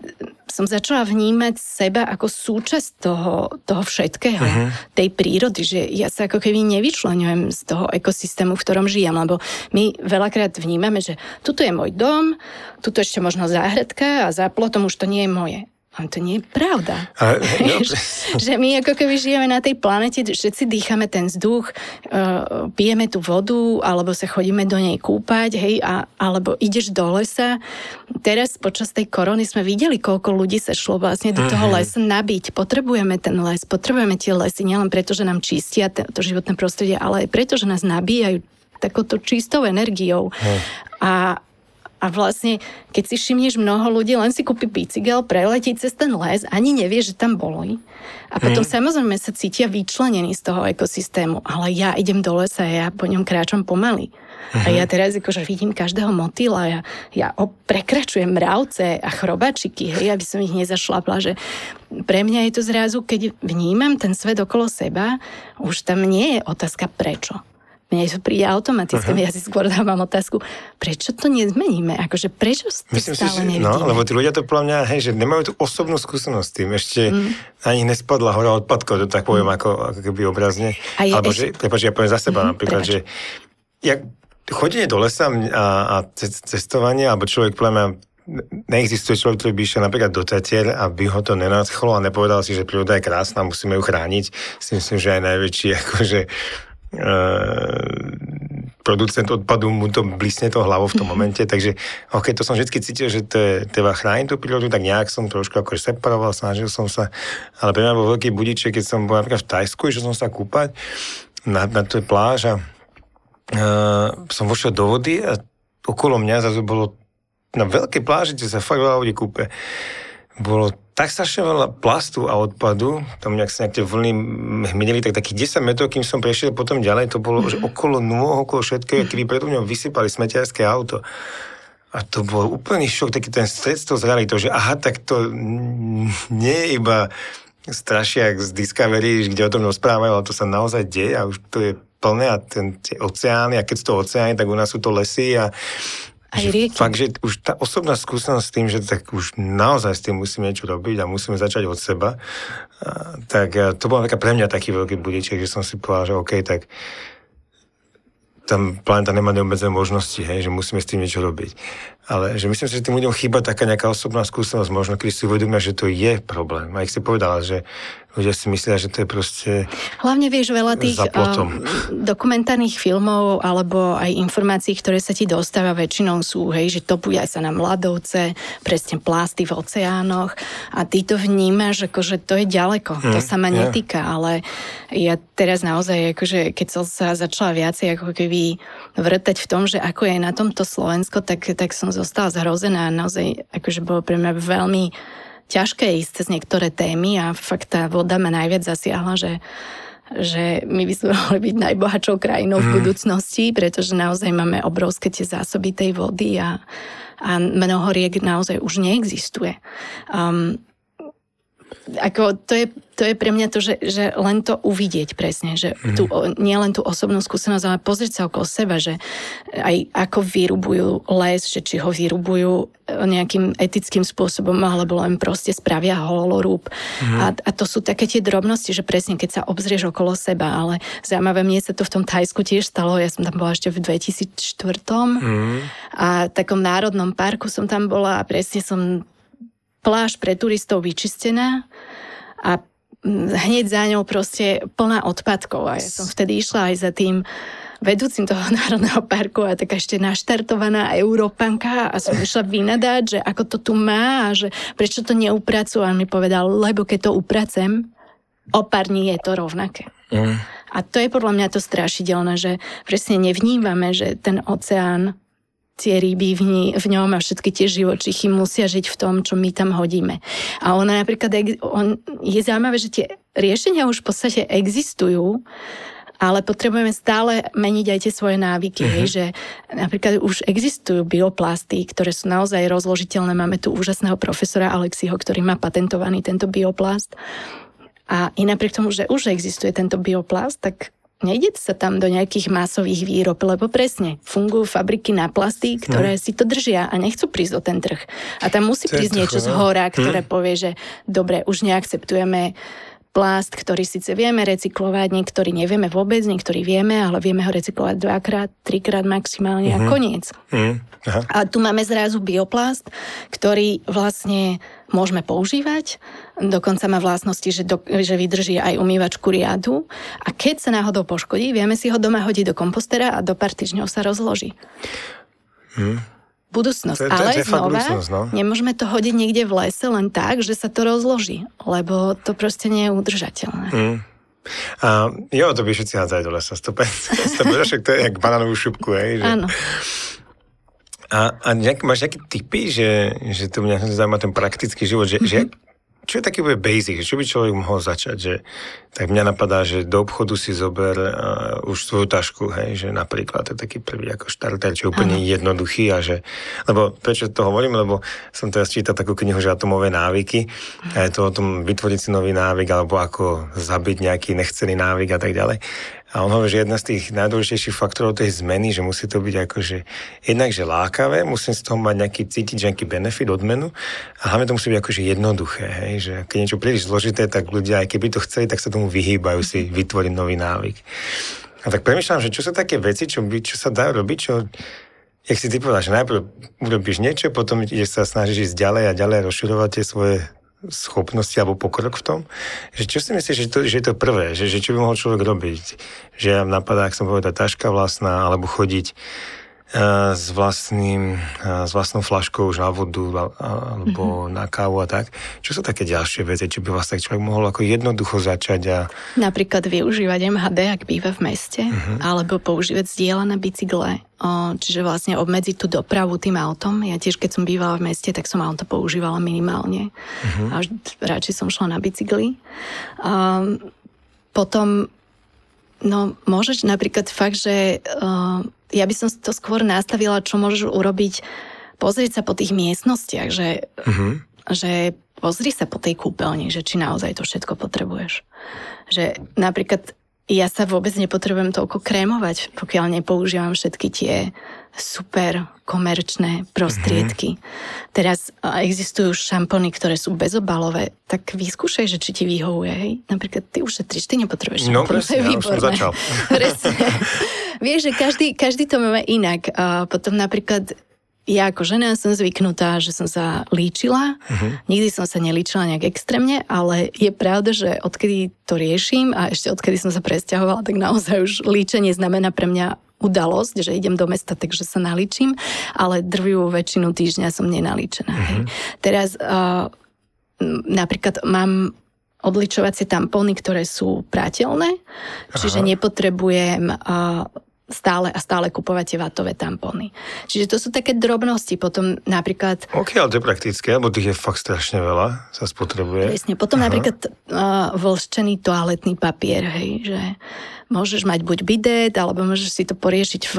som začala vnímať seba ako súčasť toho, toho všetkého, mm-hmm. tej prírody, že ja sa ako keby nevyčleňujem z toho ekosystému, v ktorom žijem, lebo my veľakrát vnímame, že tuto je môj dom, tuto ešte možno záhradka a za plotom už to nie je moje. Ale to nie je pravda. A, no. Že my ako keby žijeme na tej planete, všetci dýchame ten vzduch, uh, pijeme tú vodu, alebo sa chodíme do nej kúpať, hej, a, alebo ideš do lesa. Teraz počas tej korony sme videli, koľko ľudí sa šlo vlastne do toho lesa nabiť. Potrebujeme ten les, potrebujeme tie lesy, nielen preto, že nám čistia to, to životné prostredie, ale aj preto, že nás nabíjajú takouto čistou energiou. Hmm. A A vlastne, keď si všimneš mnoho ľudí, len si kúpi bicykel, preletí cez ten les, ani nevie, že tam boli. A potom hmm. samozrejme sa cítia vyčlenení z toho ekosystému. Ale ja idem do lesa a ja po ňom kráčam pomaly. Uh-huh. A ja teraz akože vidím každého motýla, ja, ja prekračujem mravce a chrobačiky, hej, aby som ich nezašlapla, že pre mňa je to zrazu, keď vnímam ten svet okolo seba, už tam nie je otázka prečo. Mne to príde automaticky, uh-huh. ja si skôr dávam otázku, prečo to nezmeníme? Akože prečo to Myslím stále si, nevidíme? No, lebo tí ľudia to podľa mňa, hej, že nemajú tú osobnú skúsenosť s tým, ešte mm. ani nespadla hora odpadkov, to tak poviem, mm. ako, ako keby obrazne. Je, Alebo, ešte... že, prepáč, ja poviem za seba mm-hmm, napríklad, prepáč. Že ja, chodenie do lesa a, a cestovanie, alebo človek podľa mňa, neexistuje človek, ktorý by išiel napríklad do Tatier a by ho to nenadchlo a nepovedal si, že príroda je krásna, musíme ju chrániť. Si myslím, že aj najväčší, akože producent odpadu mu to blísne to hlavou v tom momente, takže ok, to som vždycky cítil, že to je, teda chránim tú prírodu, tak nejak som trošku akože separoval, snažil som sa, ale pre mňa bol veľký budiček, keď som bol napríklad v Tajsku, išiel som sa kúpať na, na tej pláži a uh, som vošiel do vody a okolo mňa zase bolo na veľkej pláži, kde sa fakt veľa ľudí kúpe, bolo tak strašne veľa plastu a odpadu, tam nejak sa nejaké vlny hmynili, tak takých desať metrov, kým som prešiel potom ďalej, to bolo, mm-hmm. že okolo nôh, okolo všetkého, keby preto mňa vysypali smetiarské auto. A to bol úplný šok, taký ten stret z realitou, že aha, tak to nie je iba strašiak z Discovery, kde o tom rozprávajú, ale to sa naozaj deje a už to je plné a ten, tie oceány, a keď sú to oceány, tak u nás sú to lesy a aj rieky. Fakt, že už tá osobná skúsenosť s tým, že tak už naozaj s tým musíme niečo robiť a musíme začať od seba, tak to bola taká pre mňa taký veľký budiček, že som si povedal, že OK, tak tam planeta nemá neobmedzené možnosti, hej, že musíme s tým niečo robiť. A Ale že myslím si, že tým ľuďom chýba taká nejaká osobná skúsenosť, možno keď si uvedomia, že to je problém. A ich si povedala, že ľudia si myslia, že to je proste hlavne vieš veľa tých um, dokumentárnych filmov alebo aj informácií, ktoré sa ti dostáva, väčšinou sú, hej, že topuje sa na mladovce, presne plasty v oceánoch a ty to vnímaš, akože to je ďaleko, mm, to sa ma yeah. netýka, ale ja teraz naozaj, akože keď som sa začala viacej ako keby vrtať v tom, že ako je na tomto Slovensko, tak, tak som zostala zhrozená a naozaj, akože bolo pre mňa veľmi ťažké ísť cez niektoré témy a fakt tá voda ma najviac zasiahla, že, že my by sme mohli byť najbohatšou krajinou mm. v budúcnosti, pretože naozaj máme obrovské tie zásoby tej vody a, a mnoho riek naozaj už neexistuje. Um, ako to je, to je pre mňa to, že, že len to uvidieť presne, že tú, nie len tú osobnú skúsenosť, ale pozrieť sa okolo seba, že aj ako vyrubujú les, že či ho vyrubujú nejakým etickým spôsobom, alebo len proste spravia holorúb. Mm. A, a to sú také tie drobnosti, že presne keď sa obzrieš okolo seba, ale zaujímavé, mne sa to v tom Tajsku tiež stalo, ja som tam bola ešte v dvetisícštyri mm. a v takom národnom parku som tam bola a presne som pláž pre turistov vyčistená a hneď za ňou proste plná odpadkov. A ja som vtedy išla aj za tým vedúcim toho národného parku a taká ešte naštartovaná Európanka a som išla vynadať, že ako to tu má a že prečo to neupracujú. A mi povedal, lebo keď to upracem, o pár dní je to rovnaké. Mm. A to je podľa mňa to strašidelné, že presne nevnímame, že ten oceán, tie ryby v, ní, v ňom a všetky tie živočichy musia žiť v tom, čo my tam hodíme. A ona napríklad, on, je zaujímavé, že tie riešenia už v podstate existujú, ale potrebujeme stále meniť aj tie svoje návyky, uh-huh. hej, že napríklad už existujú bioplasty, ktoré sú naozaj rozložiteľné. Máme tu úžasného profesora Alexeiho, ktorý má patentovaný tento bioplast. A i napriek tomu, že už existuje tento bioplast, tak nejde sa tam do nejakých masových výrob, lebo presne fungujú fabriky na plasty, ktoré hmm. si to držia a nechcú prísť o ten trh. A tam musí prísť niečo z hora, ktoré hmm. povie, že dobre, už neakceptujeme plast, ktorý síce vieme recyklovať, niektorý nevieme vôbec, niektorý vieme, ale vieme ho recyklovať dvakrát, trikrát maximálne hmm. a koniec. Hmm. A tu máme zrazu bioplast, ktorý vlastne môžeme používať, dokonca má vlastnosti, že, do, že vydrží aj umývačku riadu a keď sa náhodou poškodí, vieme si ho doma hodiť do kompostera a do pár týždňov sa rozloží. Hmm. Budúcnosť, to je, to ale je znova budúcnosť, no? Nemôžeme to hodiť niekde v lese len tak, že sa to rozloží, lebo to proste nie je udržateľné. Hmm. A jo, to by všetci hádzali do lesa, sto percent, sto percent, však to je jak banánovú šupku, hej? Že áno. A, a nejak, máš nejaké typy, že, že to mňa zaujíma ten praktický život, že, mm-hmm. že čo je taký úplne basic, čo by človek mohol začať, že tak mňa napadá, že do obchodu si zober uh, už svoju tašku, hej, že napríklad to je taký prvý ako štarter, čo je úplne Aha. jednoduchý a že, lebo prečo to hovorím, lebo som teraz čítal takú knihu, že atomové návyky a je to o tom vytvoriť si nový návyk alebo ako zabiť nejaký nechcený návyk a tak ďalej. A on hovorí, že jedna z tých najdôležitejších faktorov tej zmeny, že musí to byť akože jednak, že lákavé, musím z toho mať nejaký, cítiť nejaký benefit, odmenu a hlavne to musí byť akože jednoduché, hej, že keď niečo príliš zložité, tak ľudia, aj keby to chceli, tak sa tomu vyhýbajú si vytvoriť nový návyk. A tak premýšľam, že čo sú také veci, čo, by, čo sa dá robiť, čo, jak si ty povedal, že najprv urobíš niečo, potom ideš sa snažiť ísť ďalej a ďalej rozširovať tie svoje schopnosti alebo pokrok v tom. Že čo si myslíš, že, to, že je to prvé? Že, že čo by mohol človek robiť? Že ja napadá, ak som povedal, taška vlastná, alebo chodiť uh, s, vlastným, uh, s vlastnou flaškou už na vodu alebo mm-hmm. na kávu a tak. Čo sú také ďalšie veci? Čo by vás tak človek mohol ako jednoducho začať? A napríklad využívať em há dé, ak býva v meste, mm-hmm. alebo používať zdieľané bicykle. Čiže vlastne obmedziť tú dopravu tým autom. Ja tiež, keď som bývala v meste, tak som auto používala minimálne. Uh-huh. A radšej som šla na bicykli. Um, potom, no, môžeš napríklad fakt, že uh, ja by som to skôr nastavila, čo môžeš urobiť, pozrieť sa po tých miestnostiach, že, uh-huh. že pozri sa po tej kúpeľni, že či naozaj to všetko potrebuješ. Že napríklad ja sa vôbec nepotrebujem toľko krémovať, pokiaľ nepoužívam všetky tie super komerčné prostriedky. Mm-hmm. Teraz existujú šampóny, ktoré sú bezobalové, tak vyskúšaj, že či ti vyhovuje. Hej? Napríklad ty ušetriš, ty nepotrebuješ šampón. No presne, ja už som začal. Vieš, že každý, každý to máme inak. A potom napríklad Ja ako žena som zvyknutá, že som sa líčila. Uh-huh. Nikdy som sa nelíčila nejak extrémne, ale je pravda, že odkedy to riešim a ešte odkedy som sa presťahovala, tak naozaj už líčenie znamená pre mňa udalosť, že idem do mesta, takže sa nalíčim, ale drvivú väčšinu týždňa som nenalíčená. Uh-huh. Teraz uh, napríklad mám obličovacie tampóny, ktoré sú prátelné, čiže nepotrebujem uh, stále a stále kupovať tie vatové tampóny. Čiže to sú také drobnosti. Potom napríklad... Ok, ale to je praktické, lebo tých je fakt strašne veľa, sa spotrebuje. Presne. Potom Aha. napríklad uh, vlhčený toaletný papier, hej, že môžeš mať buď bidet, alebo môžeš si to poriešiť v,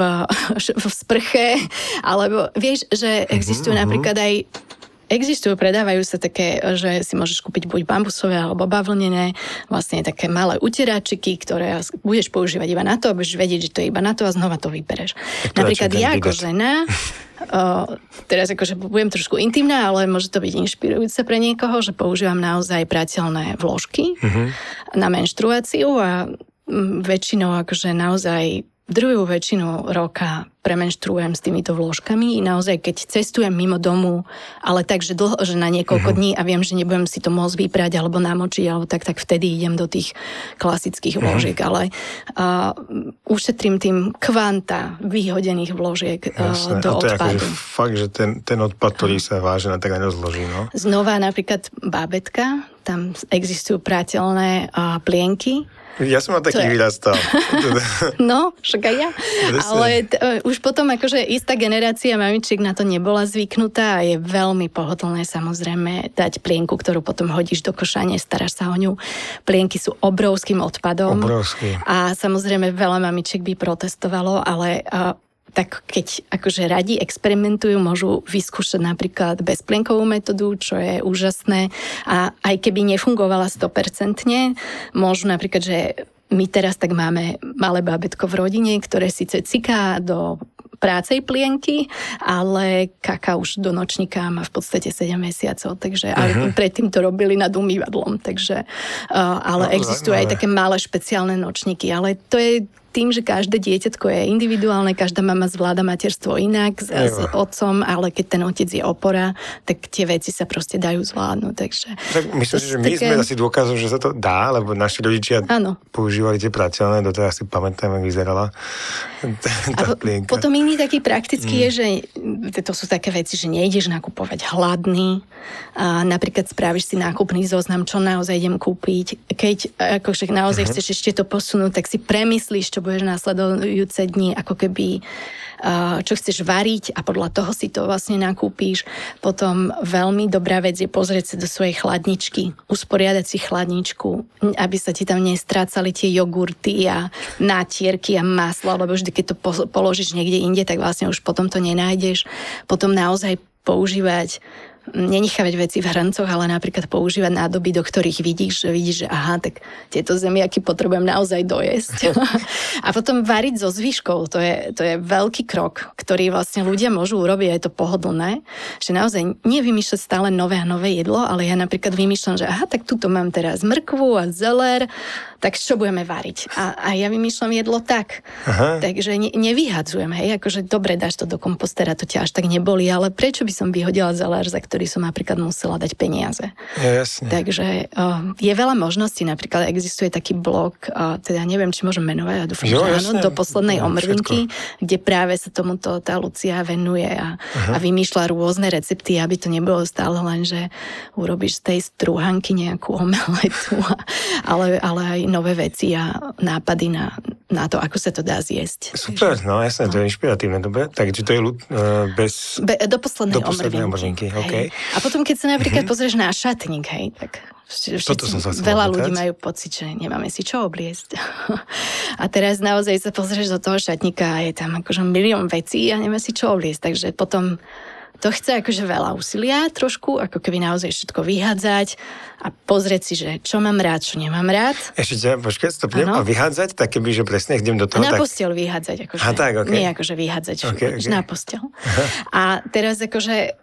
v sprche, alebo vieš, že existujú mm-hmm. napríklad aj... Existujú, predávajú sa také, že si môžeš kúpiť buď bambusové alebo bavlnené, vlastne také malé uteráčiky, ktoré budeš používať iba na to, budeš vedieť, že to je iba na to a znova to vybereš. Uteráčik napríklad ja ako žena, o, teraz akože budem trošku intimná, ale môže to byť inšpirujúce pre niekoho, že používam naozaj prátelné vložky uh-huh. na menštruáciu a väčšinou akože naozaj druhú väčšinu roka premenštruujem s týmito vložkami i naozaj, keď cestujem mimo domu, ale takže dlho, že na niekoľko uh-huh. dní a viem, že nebudem si to môcť vyprať alebo namočiť, alebo tak, tak vtedy idem do tých klasických vložiek, uh-huh. ale uh, ušetrím tým kvanta vyhodených vložiek uh, do odpadu. Jasné, a to je akože fakt, že ten, ten odpad, ktorý sa vážne tak na ňo zloží, no? Znova napríklad bábetka, tam existujú prátelné uh, plienky. Ja som mal taký je... výraz tam. No, však aj ja. Ale t- už potom akože istá generácia mamičiek na to nebola zvyknutá a je veľmi pohodlné samozrejme dať plienku, ktorú potom hodíš do koša, nestaráš sa o ňu. Plienky sú obrovským odpadom. Obrovský. A samozrejme veľa mamičiek by protestovalo, ale uh, tak keď akože radi experimentujú, môžu vyskúšať napríklad bezplienkovú metódu, čo je úžasné. A aj keby nefungovala sto percent, môžu napríklad, že my teraz tak máme malé bábätko v rodine, ktoré síce ciká do prácej plienky, ale kaká už do nočníka má v podstate sedem mesiacov, takže uh-huh. aj predtým to robili nad umývadlom, takže uh, ale no, existujú aj také malé špeciálne nočníky, ale to je tým, že každé dieťatko je individuálne, každá mama zvláda materstvo inak s, s otcom, ale keď ten otec je opora, tak tie veci sa proste dajú zvládnuť. Takže, tak myslím, že my také... sme asi dôkazom, že sa to dá, lebo naši rodičia ano. Používali tie prátelné, doteraz si pamätám, jak vyzerala tá plienka. Potom iný taký praktický je, že to sú také veci, že nejdeš nakupovať hladný, napríklad spravíš si nákupný zoznam, čo naozaj idem kúpiť. Keď akože naozaj chceš ešte to posunúť, tak si premyslíš, budeš následujúce dni, ako keby čo chceš variť a podľa toho si to vlastne nakúpíš. Potom veľmi dobrá vec je pozrieť sa do svojej chladničky, usporiadať si chladničku, aby sa ti tam nestrácali tie jogurty a nátierky a masla, lebo vždy, keď to položíš niekde inde, tak vlastne už potom to nenájdeš. Potom naozaj používať nenechávať veci v hrancoch, ale napríklad používať nádoby, do ktorých vidíš, že vidíš, že aha, tak tieto zemiaky potrebujem naozaj dojesť. A potom variť so zvyškou, to je, to je veľký krok, ktorý vlastne ľudia môžu urobiť, je to pohodlné, že naozaj nevymýšľať stále nové a nové jedlo, ale ja napríklad vymýšľam, že aha, tak tuto mám teraz mrkvu a zeler, tak čo budeme variť? A, a ja vymýšľam jedlo tak. Aha. Takže ne, nevyhadzujem, hej, akože dobre, dáš to do kompostera, to ťa až tak neboli, ale prečo by som vyhodila zeler, ktorý som napríklad musela dať peniaze. Ja, jasne. Takže uh, je veľa možností. Napríklad existuje taký blog, uh, teda neviem, či môžem menovať, ja dúfam, jo, že áno, do poslednej no, omrvinky, všetko. Kde práve sa tomuto tá Lucia venuje a, a vymýšľa rôzne recepty, aby to nebolo stále len, že urobíš z tej strúhanky nejakú omeletu, a, ale, ale aj nové veci a nápady na, na to, ako sa to dá zjesť. Super, takže, no jasne, no. To je inšpiratívne, dobre. Takže to je uh, bez... Be, do poslednej, do poslednej omrvinky. omrvinky okay. A potom, keď sa napríklad mm-hmm. pozrieš na šatník, hej, tak všetci, veľa ľudí majú pocit, že nemáme si čo obliecť. A teraz naozaj sa pozrieš do toho šatníka a je tam akože milión vecí a nemá si čo obliecť. Takže potom to chce akože veľa úsilia, trošku, ako keby naozaj všetko vyhádzať a pozrieť si, že čo mám rád, čo nemám rád. Ešte ťa, počkaj, stopnem. A vyhádzať, tak keby, že presne idem do toho. A na posteľ tak... vyhádzať, akože. A tak, okay. Nie akože vyhádzať, okay, okay. Na posteľ. A teraz akože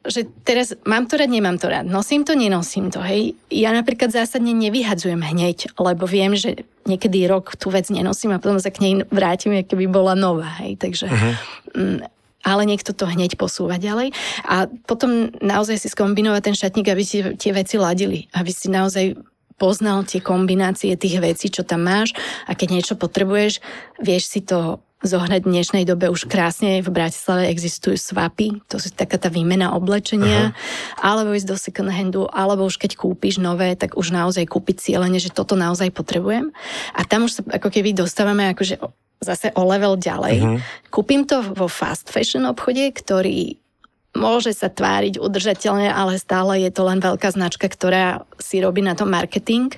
že teraz mám to rád, nemám to rád, nosím to, nenosím to, hej. Ja napríklad zásadne nevyhadzujem hneď, lebo viem, že niekedy rok tú vec nenosím a potom sa k nej vrátim, aké by bola nová, hej. Takže uh-huh. ale niekto to hneď posúva ďalej. A potom naozaj si skombinovať ten šatník, aby si tie veci ladili. Aby si naozaj poznal tie kombinácie tých vecí, čo tam máš. A keď niečo potrebuješ, vieš si to zohnať. V dnešnej dobe už krásne v Bratislave existujú swapy. To sú taká tá výmena oblečenia. Aha. Alebo ísť do second handu, alebo už keď kúpiš nové, tak už naozaj kúpiť cieľene, že toto naozaj potrebujem. A tam už sa ako keby dostávame akože zase o level ďalej. Uh-huh. Kúpim to vo fast fashion obchode, ktorý môže sa tváriť udržateľne, ale stále je to len veľká značka, ktorá si robí na to marketing.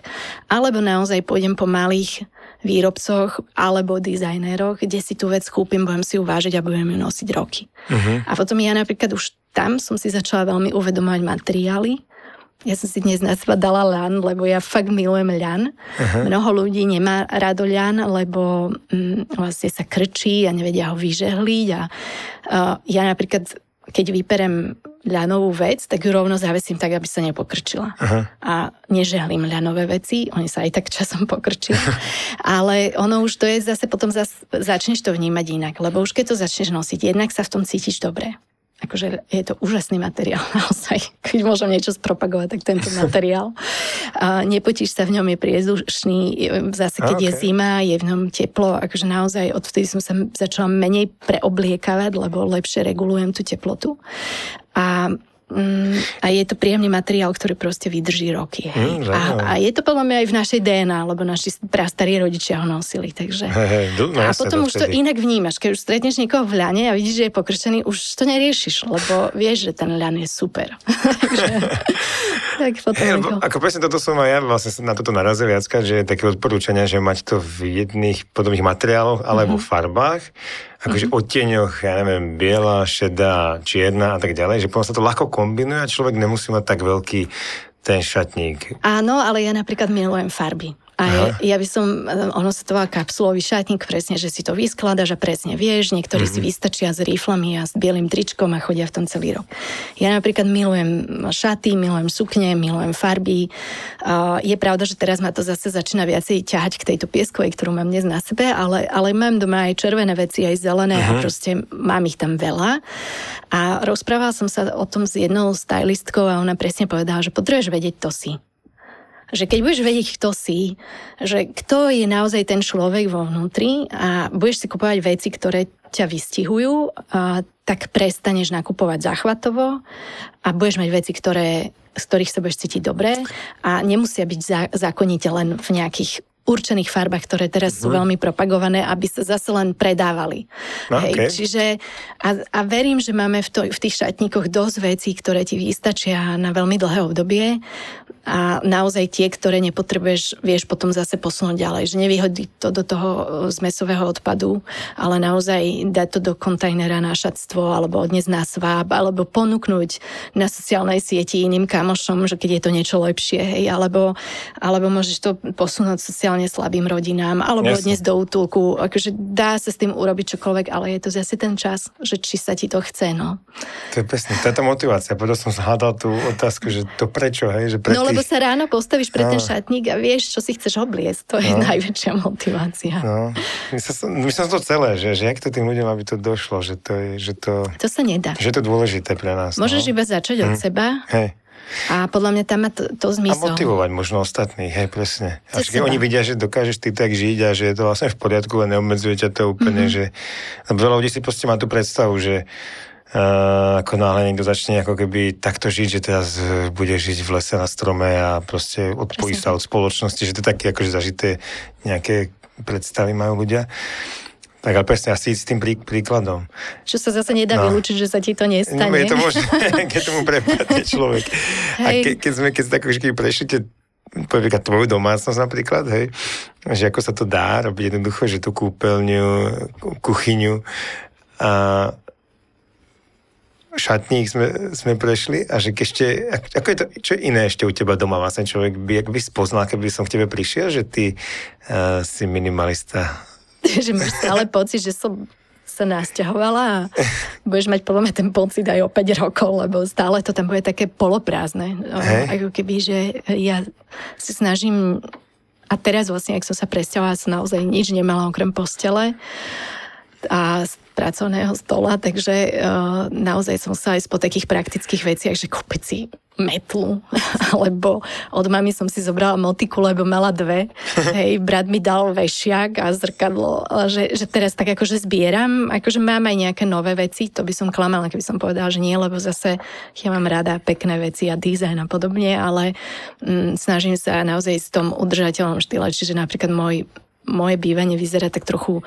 Alebo naozaj pôjdem po malých výrobcoch alebo dizajnéroch, kde si tú vec kúpim, budem si ju vážiť a budem ju nosiť roky. Uh-huh. A potom ja napríklad už tam som si začala veľmi uvedomovať materiály. Ja som si dnes nazva dala ľan, lebo ja fakt milujem ľan. Aha. Mnoho ľudí nemá rado ľan, lebo mm, vlastne sa krčí a nevedia ho vyžehliť. A uh, ja napríklad, keď vyperem ľanovú vec, tak ju rovno zavesím tak, aby sa nepokrčila. Aha. A nežehlím ľanové veci, oni sa aj tak časom pokrčili. Ale ono už to je zase, potom zas, začneš to vnímať inak, lebo už keď to začneš nosiť, jednak sa v tom cítiš dobre. Akože je to úžasný materiál, naozaj. Keď môžem niečo spropagovať, tak tento materiál. A nepotíš sa, v ňom je priezdušný. Zase, keď okay. je zima, je v ňom teplo. Akože naozaj odvtedy som sa začala menej preobliekavať, lebo lepšie regulujem tú teplotu. A, a je to príjemný materiál, ktorý proste vydrží roky. Mm, a, a je to podľa mňa aj v našej dé en á, lebo naši prastarí rodičia ho nosili. Takže. Hey, hey, a potom už to inak vnímaš. Keď už stretneš niekoho v ľane a vidíš, že je pokrčený, už to neriešiš, lebo vieš, že ten ľan je super. Takže, tak potom hey, lebo, ako presne toto som aj ja vlastne na toto narazil viacka, že je také odporúčania, že mať to v jedných podobných materiáloch alebo mm-hmm. farbách. Akože mm-hmm. o tieňoch, ja neviem, biela, šedá, čierna a tak ďalej, že potom sa to ľahko kombinuje a človek nemusí mať tak veľký ten šatník. Áno, ale ja napríklad milujem farby. A ja, ja by som, ono sa to volá kapsulový šatník, presne, že si to vyskladaš a presne vieš, niektorí mm-hmm. si vystačia s riflami a s bielým tričkom a chodia v tom celý rok. Ja napríklad milujem šaty, milujem sukne, milujem farby. Uh, je pravda, že teraz ma to zase začína viacej ťahať k tejto pieskovej, ktorú mám dnes na sebe, ale, ale mám doma aj červené veci, aj zelené mm-hmm. a proste mám ich tam veľa. A rozprávala som sa o tom s jednou stylistkou a ona presne povedala, že potrebuješ vedieť to si. Že keď budeš vedieť, kto si, že kto je naozaj ten človek vo vnútri a budeš si kupovať veci, ktoré ťa vystihujú, a tak prestaneš nakupovať záchvatovo a budeš mať veci, ktoré, z ktorých sa budeš cítiť dobre a nemusia byť za, zákonite len v nejakých určených farbách, ktoré teraz sú veľmi propagované, aby sa zase len predávali. No, hej, okay. Čiže a, a verím, že máme v, to, v tých šatníkoch dosť vecí, ktoré ti vystačia na veľmi dlhé obdobie a naozaj tie, ktoré nepotrebuješ, vieš potom zase posunúť ďalej. Že nevyhodí to do toho zmesového odpadu, ale naozaj dať to do kontajnera na šatstvo alebo odniesť na sváb, alebo ponúknuť na sociálnej sieti iným kamošom, že keď je to niečo lepšie, hej, alebo, alebo môžeš to posunúť sociálne slabým rodinám, alebo dnes do útulku. Akože dá sa s tým urobiť čokoľvek, ale je to zase ten čas, že či sa ti to chce, no. To je presne, to je tá motivácia. Potom som hľadal tú otázku, že to prečo, hej? Že pre no, tých... lebo sa ráno postavíš pre no. ten šatník a vieš, čo si chceš obliecť. To je no. najväčšia motivácia. No. Myslím to celé, že, že jak to tým ľuďom, aby to došlo, že to je, že to... To sa nedá. Že to je dôležité pre nás. Môžeš no? iba začať od hm. seba. Hej. A podľa mňa tam má to, to zmysel. A motivovať možno ostatných, hej, presne. Až keď oni vidia, že dokážeš ty tak žiť a že je to vlastne v poriadku, len neobmedzuje ťa to úplne, mm-hmm. že veľa ľudí si proste má tú predstavu, že Uh, ako náhle niekto začne ako keby takto žiť, že teraz bude žiť v lese na strome a proste odpojí sa od spoločnosti, že to je také akože zažité nejaké predstavy majú ľudia. Tak ale presne, asi s tým prí, príkladom. Čo sa zase nedá no. vylúčiť, že sa ti to nestane. No, je to možné, keď tomu prepadne človek. Hej. A ke, keď sme keď tak už prešli tvoju domácnosť napríklad, hej, že ako sa to dá robiť jednoducho, že tú kúpeľňu, kuchyňu a šatník sme, sme prešli a že ešte, ako je to, čo iné ešte u teba doma vlastne človek by, ak by spoznal, keby som k tebe prišiel, že ty uh, si minimalista. Že máš stále pocit, že som sa nasťahovala a budeš mať podľa mňa ten pocit aj o päť rokov, lebo stále to tam bude také poloprázdne. Hey. Ako keby, že ja si snažím a teraz vlastne, ak som sa presťahovala, som naozaj nič nemala okrem postele a z pracovného stola, takže e, naozaj som sa aj po takých praktických veciach, že kúpiť si metlu, alebo od mami som si zobrala motiku, lebo mala dve. Hej, brat mi dal vešiak a zrkadlo, že, že teraz tak akože zbieram, akože mám aj nejaké nové veci, to by som klamala, keby som povedala, že nie, lebo zase ja mám rada pekné veci a dizajn a podobne, ale mm, snažím sa naozaj s tom udržateľnom štýle, čiže napríklad môj, moje bývanie vyzerá tak trochu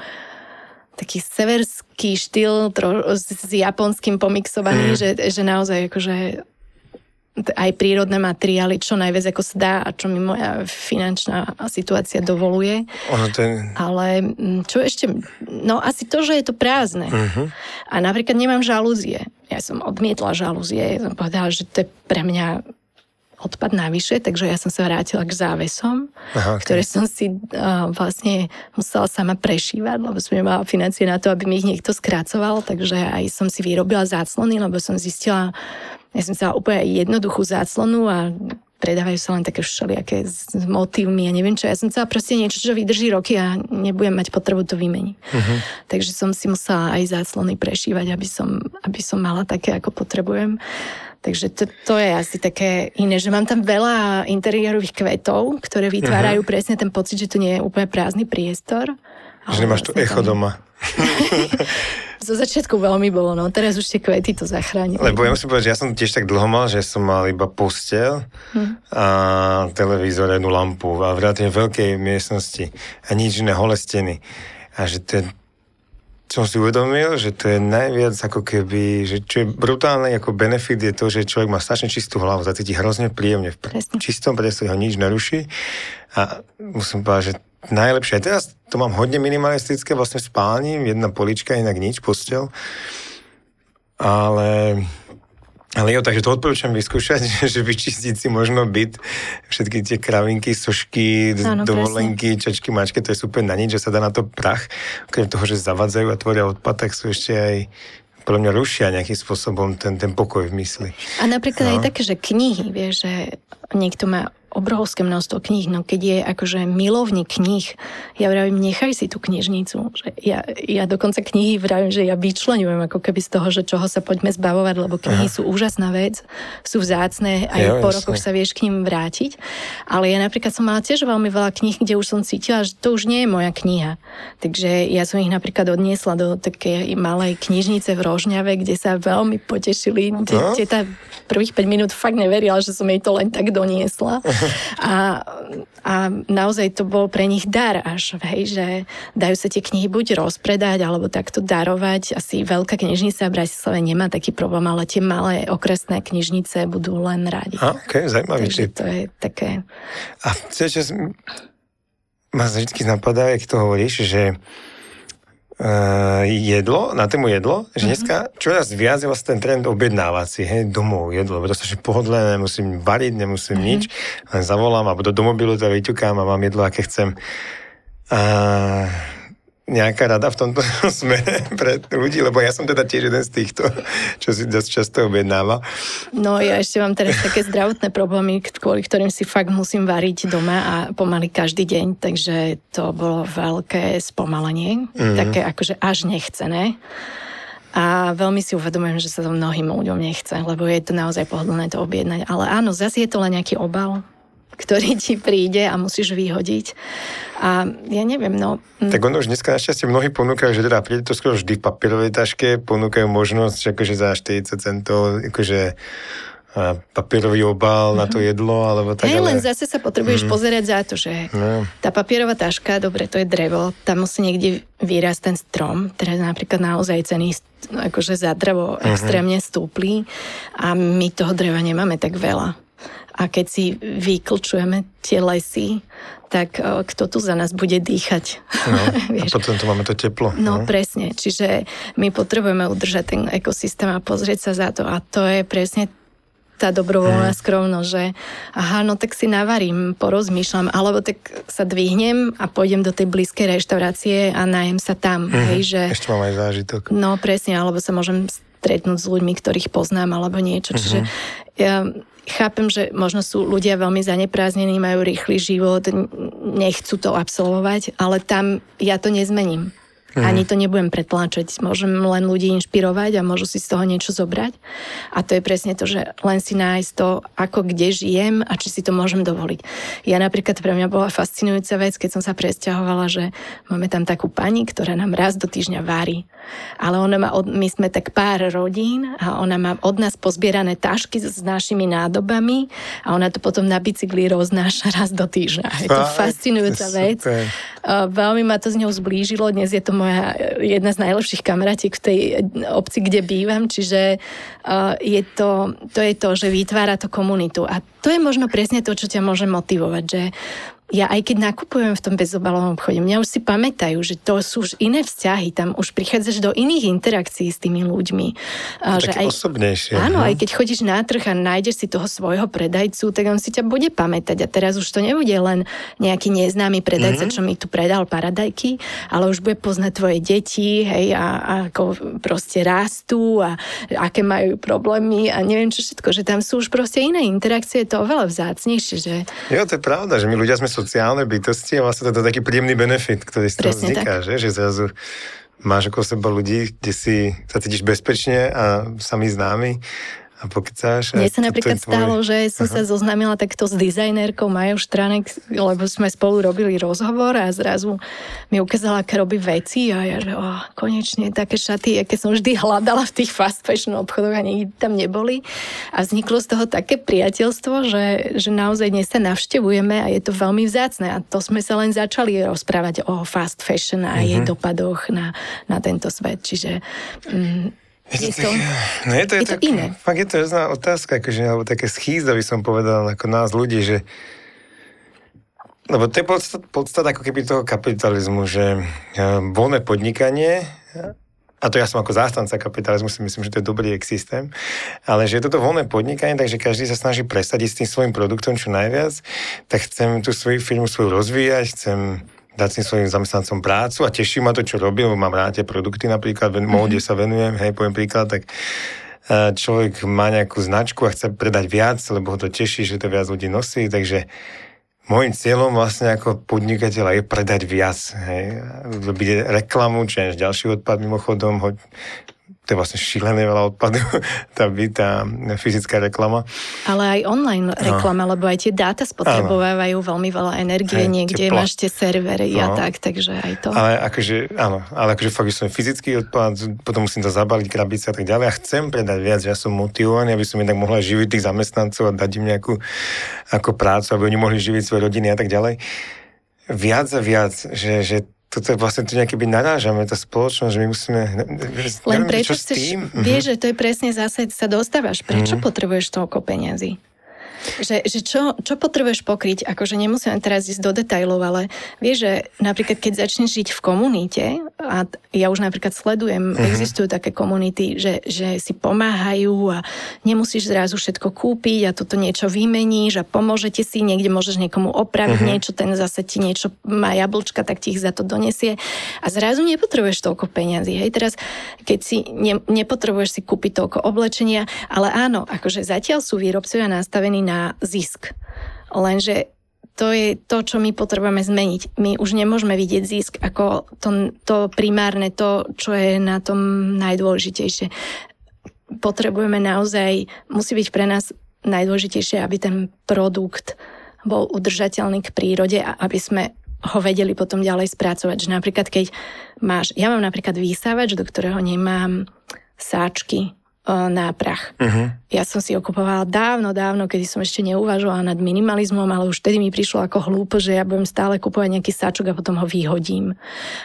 taký severský štýl tro, s japonským pomixovaný, mm. že, že naozaj akože aj prírodné materiály, čo najviac ako sa dá a čo mi moja finančná situácia dovoluje. Ono to je... Ale čo ešte? No asi to, že je to prázdne. Uh-huh. A napríklad nemám žalúzie. Ja som odmietla žalúzie. Ja som povedala, že to je pre mňa odpad navyše, takže ja som sa vrátila k závesom, Aha, okay. ktoré som si uh, vlastne musela sama prešívať, lebo som nemala financie na to, aby mi ich niekto skracoval, takže aj som si vyrobila záclony, lebo som zistila, ja som chcela úplne jednoduchú záclonu a predávajú sa len také všelijaké s motívmi a ja neviem čo. Ja som chcela proste niečo, čo vydrží roky a nebudem mať potrebu to vymeniť. Uh-huh. Takže som si musela aj záclony prešívať, aby som, aby som mala také, ako potrebujem. Takže to, to je asi také iné, že mám tam veľa interiérových kvetov, ktoré vytvárajú Aha. presne ten pocit, že to nie je úplne prázdny priestor. Že nemáš tu echo tam... doma. Zo začiatku veľmi bolo, no teraz už tie kvety to zachránili. Lebo ja musím povedať, že ja som tiež tak dlho mal, že som mal iba posteľ hm. a televízor, jednu lampu a v relatívne veľkej miestnosti a nič iné, holé steny. A že to je... som si uvedomil, že to je najviac ako keby, že čo je brutálne ako benefit je to, že človek má strašne čistú hlavu, zacíti hrozne príjemne v pr- čistom, pretože ho nič neruší a musím povedať, že najlepšie. A teraz to mám hodne minimalistické, vlastne v spálni, jedna polička, inak nič, posteľ, ale... Ale jo, takže to odporúčam vyskúšať, že vyčistiť si možno byt, všetky tie kravinky, sošky, ano, dovolenky, presne. Čačky, mačky, to je super na nič, že sa dá na to prach. Okrem toho, že zavadzajú a tvoria odpad, tak sú ešte aj, podľa mňa, rušia nejakým spôsobom ten, ten pokoj v mysli. A napríklad no. aj také, že knihy, vieš, že niekto má obrovské množstvo kníh, no keď je akože milovník kníh, ja vravím, nechaj si tú knižnicu. Že ja, ja dokonca knihy vravím, že ja vyčleňujem ako keby z toho, že čoho sa poďme zbavovať, lebo knihy Aha. sú úžasná vec, sú vzácne, aj jo, po jasne. Rokoch sa vieš k ním vrátiť. Ale ja napríklad som mala tiež veľmi veľa kníh, kde už som cítila, že to už nie je moja kniha. Takže ja som ich napríklad odniesla do takej malej knižnice v Rožňave, kde sa veľmi potešili. Teta prvých päť minút fakt neverila, že som jej to len tak doniesla. A, a naozaj to bol pre nich dar až, hej, že dajú sa tie knihy buď rozpredať, alebo takto darovať. Asi veľká knižnica v Bratislave nemá taký problém, ale tie malé okresné knižnice budú len radi. A, ok, zaujímavý Takže tip. To je také... A to, čo ma vždy napadá, jak to hovoríš, že Uh, jedlo, na tému jedlo, že dneska čoraz viac je vlastne ten trend objednávací, hej, domov jedlo, pretože pohodlné, nemusím variť, nemusím mm-hmm. nič, len zavolám a do mobilu to vyťukám a mám jedlo, aké chcem. Uh, nejaká rada v tomto smere pre ľudí, lebo ja som teda tiež jeden z týchto, čo si dosť často objednáva. No ja ešte mám teraz také zdravotné problémy, kvôli ktorým si fakt musím variť doma a pomaly každý deň, takže to bolo veľké spomalenie, mm-hmm. také akože až nechcené. A veľmi si uvedomujem, že sa to mnohým ľuďom nechce, lebo je to naozaj pohodlné to objednať. Ale áno, zase je to len nejaký obal, ktorý ti príde a musíš vyhodiť. A ja neviem, no... Tak ono už dneska našťastie mnohí ponúkajú, že teda príde to skoro vždy v papierovej taške, ponúkajú možnosť, akože za štyridsať centov, akože papierový obal uh-huh. na to jedlo, alebo tak. Hej, ale... len zase sa potrebuješ uh-huh. pozerať za to, že no. tá papierová taška, dobre, to je drevo, tam musí niekde vyrásť ten strom, teraz napríklad naozaj ceny akože za drevo uh-huh. extrémne stúpli a my toho dreva nemáme tak veľa. A keď si vyklčujeme tie lesy, tak o, kto tu za nás bude dýchať? No, a potom tu máme to teplo. No, no presne, čiže my potrebujeme udržať ten ekosystém a pozrieť sa za to. A to je presne tá dobrovoľná mm. skromnosť, že aha, no tak si navarím, porozmýšľam, alebo tak sa dvihnem a pôjdem do tej blízkej reštaurácie a najem sa tam. Mm. Hej, že... Ešte mám aj zážitok. No presne, alebo sa môžem stretnúť s ľuďmi, ktorých poznám, alebo niečo. Čiže... Mm-hmm. Ja, chápem, že možno sú ľudia veľmi zanepráznení, majú rýchly život, nechcú to absolvovať, ale tam ja to nezmením. Mm. Ani to nebudem pretláčať. Môžem len ľudí inšpirovať a môžu si z toho niečo zobrať. A to je presne to, že len si nájsť to, ako kde žijem a či si to môžem dovoliť. Ja napríklad, pre mňa bola fascinujúca vec, keď som sa presťahovala, že máme tam takú pani, ktorá nám raz do týždňa varí. Ale ona má od, my sme tak pár rodín a ona má od nás pozbierané tašky s našimi nádobami a ona to potom na bicykli roznáša raz do týždňa. Je to fascinujúca vec. Veľmi ma to z ňou zblížilo. Dnes je to moja jedna z najlepších kamarátiek v tej obci, kde bývam. Čiže je to, to je to, že vytvára to komunitu. A to je možno presne to, čo ťa môže motivovať. Že ja aj keď nakupujem v tom bezobalovom obchode, mňa už si pamätajú, že to sú už iné vzťahy. Tam už prichádzaš do iných interakcií s tými ľuďmi. Také aj osobnejšie. Áno, no? Aj keď chodíš na trh a nájdeš si toho svojho predajcu, tak on si ťa bude pamätať. A teraz už to nebude len nejaký neznámy predajca, mm-hmm. čo mi tu predal paradajky, ale už bude poznať tvoje deti, hej, a, a ako proste rastú a aké majú problémy a neviem čo všetko, že tam sú už proste iné interakcie, je to oveľa vzácnejšie, že... Jo, to je pravda, že my ľudia sme sociálne bytosti a vlastne to je taký príjemný benefit, ktorý z toho presne vzniká, že? Že zrazu máš okolo seba ľudí, kde si sa cítiš bezpečne a sami známi. A pokecáš. Mne sa napríklad tvoj... stalo, že som Aha. sa zoznámila takto s dizajnérkou Majou Štránek, lebo sme spolu robili rozhovor a zrazu mi ukázala, aké robí veci a ja, že oh, konečne také šaty, aké som vždy hľadala v tých fast fashion obchodoch a nikdy tam neboli. A vzniklo z toho také priateľstvo, že, že naozaj dnes sa navštevujeme a je to veľmi vzácne. A to sme sa len začali rozprávať o fast fashion a mhm. jej dopadoch na, na tento svet. Čiže... Mm, Je to, no je to, je je to, to iné. Fakt je to rôzna otázka, akože, alebo také schýzda, by som povedal, ako nás ľudí, že... Lebo to je podstat, podstat ako keby toho kapitalizmu, že voľné podnikanie, a to ja som ako zástanca kapitalizmu, si myslím, že to je dobrý systém, ale že je toto voľné podnikanie, takže každý sa snaží presadiť s tým svojim produktom čo najviac, tak chcem tú svoju firmu svoju rozvíjať, chcem... dať si svojim zamestnancom prácu a teší ma to, čo robím, lebo mám rád tie produkty napríklad, mm-hmm. móde sa venujem, hej, poviem príklad, tak človek má nejakú značku a chce predať viac, lebo ho to teší, že to viac ľudí nosí, takže môjim cieľom vlastne ako podnikateľa je predať viac, hej, robiť reklamu, čo je ďalší odpad mimochodom, ho, to je vlastne šílené veľa odpadu, tá bytá fyzická reklama. Ale aj online reklama, no. Lebo aj tie dáta spotrebovávajú veľmi veľa energie, aj niekde pl- máš tie servery no. a tak, takže aj to. Ale akože, áno, ale akože fakt, že som fyzický odpad, potom musím to zabaliť, krabice a tak ďalej a chcem predať viac, že ja som motivovaný, aby som jednak mohla živiť tých zamestnancov a dať im nejakú ako prácu, aby oni mohli živiť svoje rodiny a tak ďalej. Viac a viac, že, že toto je vlastne tu nejaký by narážame, tá spoločnosť, že my musíme... Neviem, len prečo chceš, vieš, že to je presne zase, sa dostávaš. Prečo mm-hmm. potrebuješ toľko peňazí? Že, že čo, čo potrebuješ pokryť? Akože nemusím teraz ísť do detailov, ale vieš, že napríklad keď začneš žiť v komunite, a ja už napríklad sledujem, uh-huh. existujú také komunity, že, že si pomáhajú a nemusíš zrazu všetko kúpiť a toto niečo vymeníš a pomôžete si, niekde môžeš niekomu opraviť uh-huh. niečo, ten zase ti niečo má jablčka, tak ti ich za to donesie a zrazu nepotrebuješ toľko peňazí. Hej, teraz keď si ne, nepotrebuješ si kúpiť toľko oblečenia, ale áno, akože zatiaľ sú výrobcovia nastavení na na zisk. Lenže to je to, čo my potrebujeme zmeniť. My už nemôžeme vidieť zisk ako to, to primárne, to, čo je na tom najdôležitejšie. Potrebujeme naozaj, musí byť pre nás najdôležitejšie, aby ten produkt bol udržateľný k prírode a aby sme ho vedeli potom ďalej spracovať. Že napríklad, keď máš, ja mám napríklad vysávač, do ktorého nemám sáčky na prach. Uh-huh. Ja som si ho kupovala dávno, dávno, kedy som ešte neuvažovala nad minimalizmom, ale už vtedy mi prišlo ako hlúpo, že ja budem stále kupovať nejaký sáčok a potom ho vyhodím.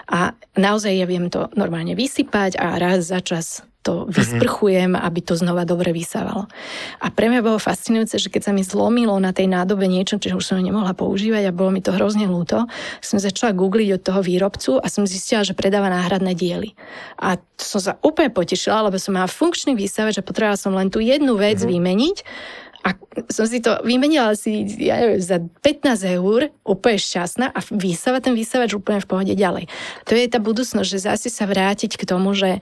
A naozaj ja viem to normálne vysypať a raz za čas to vysprchujem, uh-huh. aby to znova dobre vysávalo. A pre mňa bolo fascinujúce, že keď sa mi zlomilo na tej nádobe niečo, čo už som ho nemohla používať a bolo mi to hrozne ľúto, som začala googliť od toho výrobcu a som zistila, že predáva náhradné diely. A som sa úplne potešila, lebo som mala funkčný výsavač a potrebovala som len tú jednu vec mm-hmm. vymeniť a som si to vymenila asi, ja neviem, za pätnásť eur, úplne šťastná a vysava ten vysavač úplne v pohode ďalej. To je tá budúcnosť, že zase sa vrátiť k tomu, že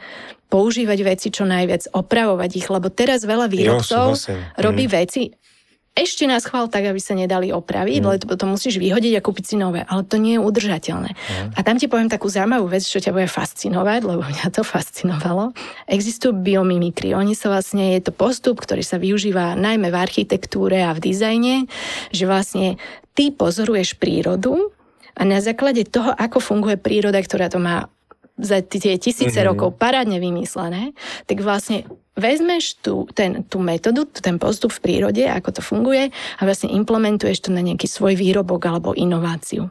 používať veci čo najviac, opravovať ich, lebo teraz veľa výrobcov jo, robí mm. veci ešte na schvál tak, aby sa nedali opraviť, mm. lebo to musíš vyhodiť a kúpiť si nové, ale to nie je udržateľné. Mm. A tam ti poviem takú zaujímavú vec, čo ťa bude fascinovať, lebo mňa to fascinovalo. Existujú biomimikry. Oni sa vlastne, je to postup, ktorý sa využíva najmä v architektúre a v dizajne, že vlastne ty pozoruješ prírodu a na základe toho, ako funguje príroda, ktorá to má za tie tisíce mm-hmm. rokov parádne vymyslené, tak vlastne vezmeš tú, ten, tú metódu, ten postup v prírode, ako to funguje a vlastne implementuješ to na nejaký svoj výrobok alebo inováciu.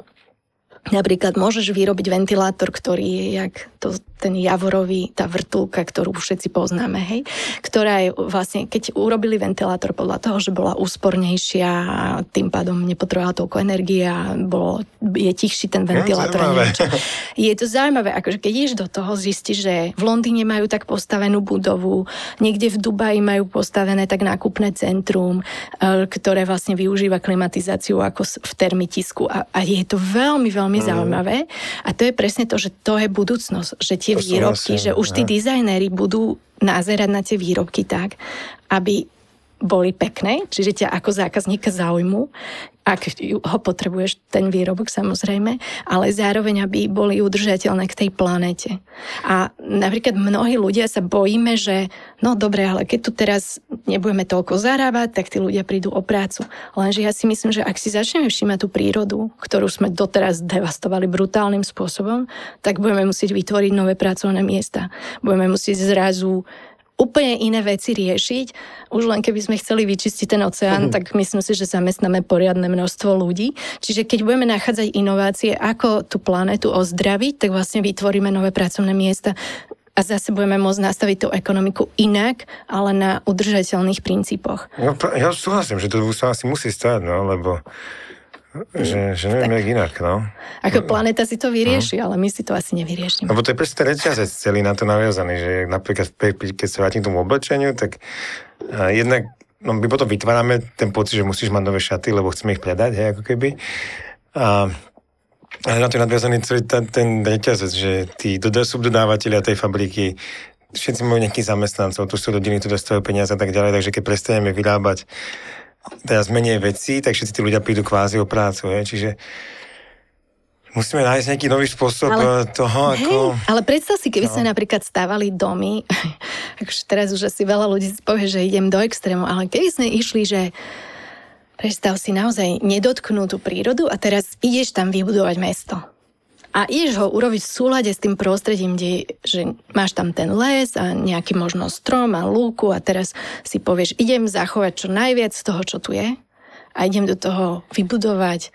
Napríklad môžeš vyrobiť ventilátor, ktorý je jak to, ten javorový, tá vrtulka, ktorú všetci poznáme, hej, ktorá je vlastne, keď urobili ventilátor podľa toho, že bola úspornejšia a tým pádom nepotrebovala toľko energie a bolo, je tichší ten ventilátor. Je, niečo. Je to zaujímavé, akože keď ideš do toho, zistíš, že v Londýne majú tak postavenú budovu, niekde v Dubaji majú postavené tak nákupné centrum, ktoré vlastne využíva klimatizáciu ako v termitisku a, a je to veľmi, veľmi zaujímavé. A to je presne to, že to je budúcnosť, že tie to výrobky, že už tí dizajnéri budú nazerať na tie výrobky tak, aby boli pekné, čiže ťa ako zákazníka zaujmu, ak ho potrebuješ, ten výrobok samozrejme, ale zároveň, aby boli udržateľné k tej planete. A napríklad mnohí ľudia sa bojíme, že no dobre, ale keď tu teraz nebudeme toľko zarábať, tak tí ľudia prídu o prácu. Lenže ja si myslím, že ak si začneme všímať tú prírodu, ktorú sme doteraz devastovali brutálnym spôsobom, tak budeme musieť vytvoriť nové pracovné miesta. Budeme musieť zrazu úplne iné veci riešiť. Už len keby sme chceli vyčistiť ten oceán, tak myslím si, že zamestnáme poriadne množstvo ľudí. Čiže keď budeme nachádzať inovácie, ako tú planetu ozdraviť, tak vlastne vytvoríme nové pracovné miesta a zase budeme môcť nastaviť tú ekonomiku inak, ale na udržateľných princípoch. No, ja súhlasím, že to sa asi musí stať, no, lebo Že, že neviem, tak, jak inak, no. Ako planéta si to vyrieši, no. Ale my si to asi nevyriešime. Lebo to je presne ten reťazec celý na to naviazaný, že napríklad keď sa vrátim k tomu oblečeniu, tak jednak, no my potom vytvárame ten pocit, že musíš mať nové šaty, lebo chceme ich predať, hej, ako keby. A ale na to je nadviazaný celý ten, ten reťazec, že tí subdodávateľia tej fabriky, všetci majú nejakých zamestnancov, tu sú rodiny, tu dostávajú peniaze a tak ďalej, takže keď prestaneme vyrábať teraz menej vecí, tak všetci tí ľudia prídu kvázi o prácu, je? Čiže musíme nájsť nejaký nový spôsob ale, toho, hej, ako... Ale predstav si, keby no. sme napríklad stávali domy, akože teraz už asi veľa ľudí povie, že idem do extrému, ale keby sme išli, že predstav si naozaj nedotknutú prírodu a teraz ideš tam vybudovať mesto. A ideš ho urobiť v súlade s tým prostredím, kde že máš tam ten les a nejaký možno strom a lúku a teraz si povieš, idem zachovať čo najviac z toho, čo tu je a idem do toho vybudovať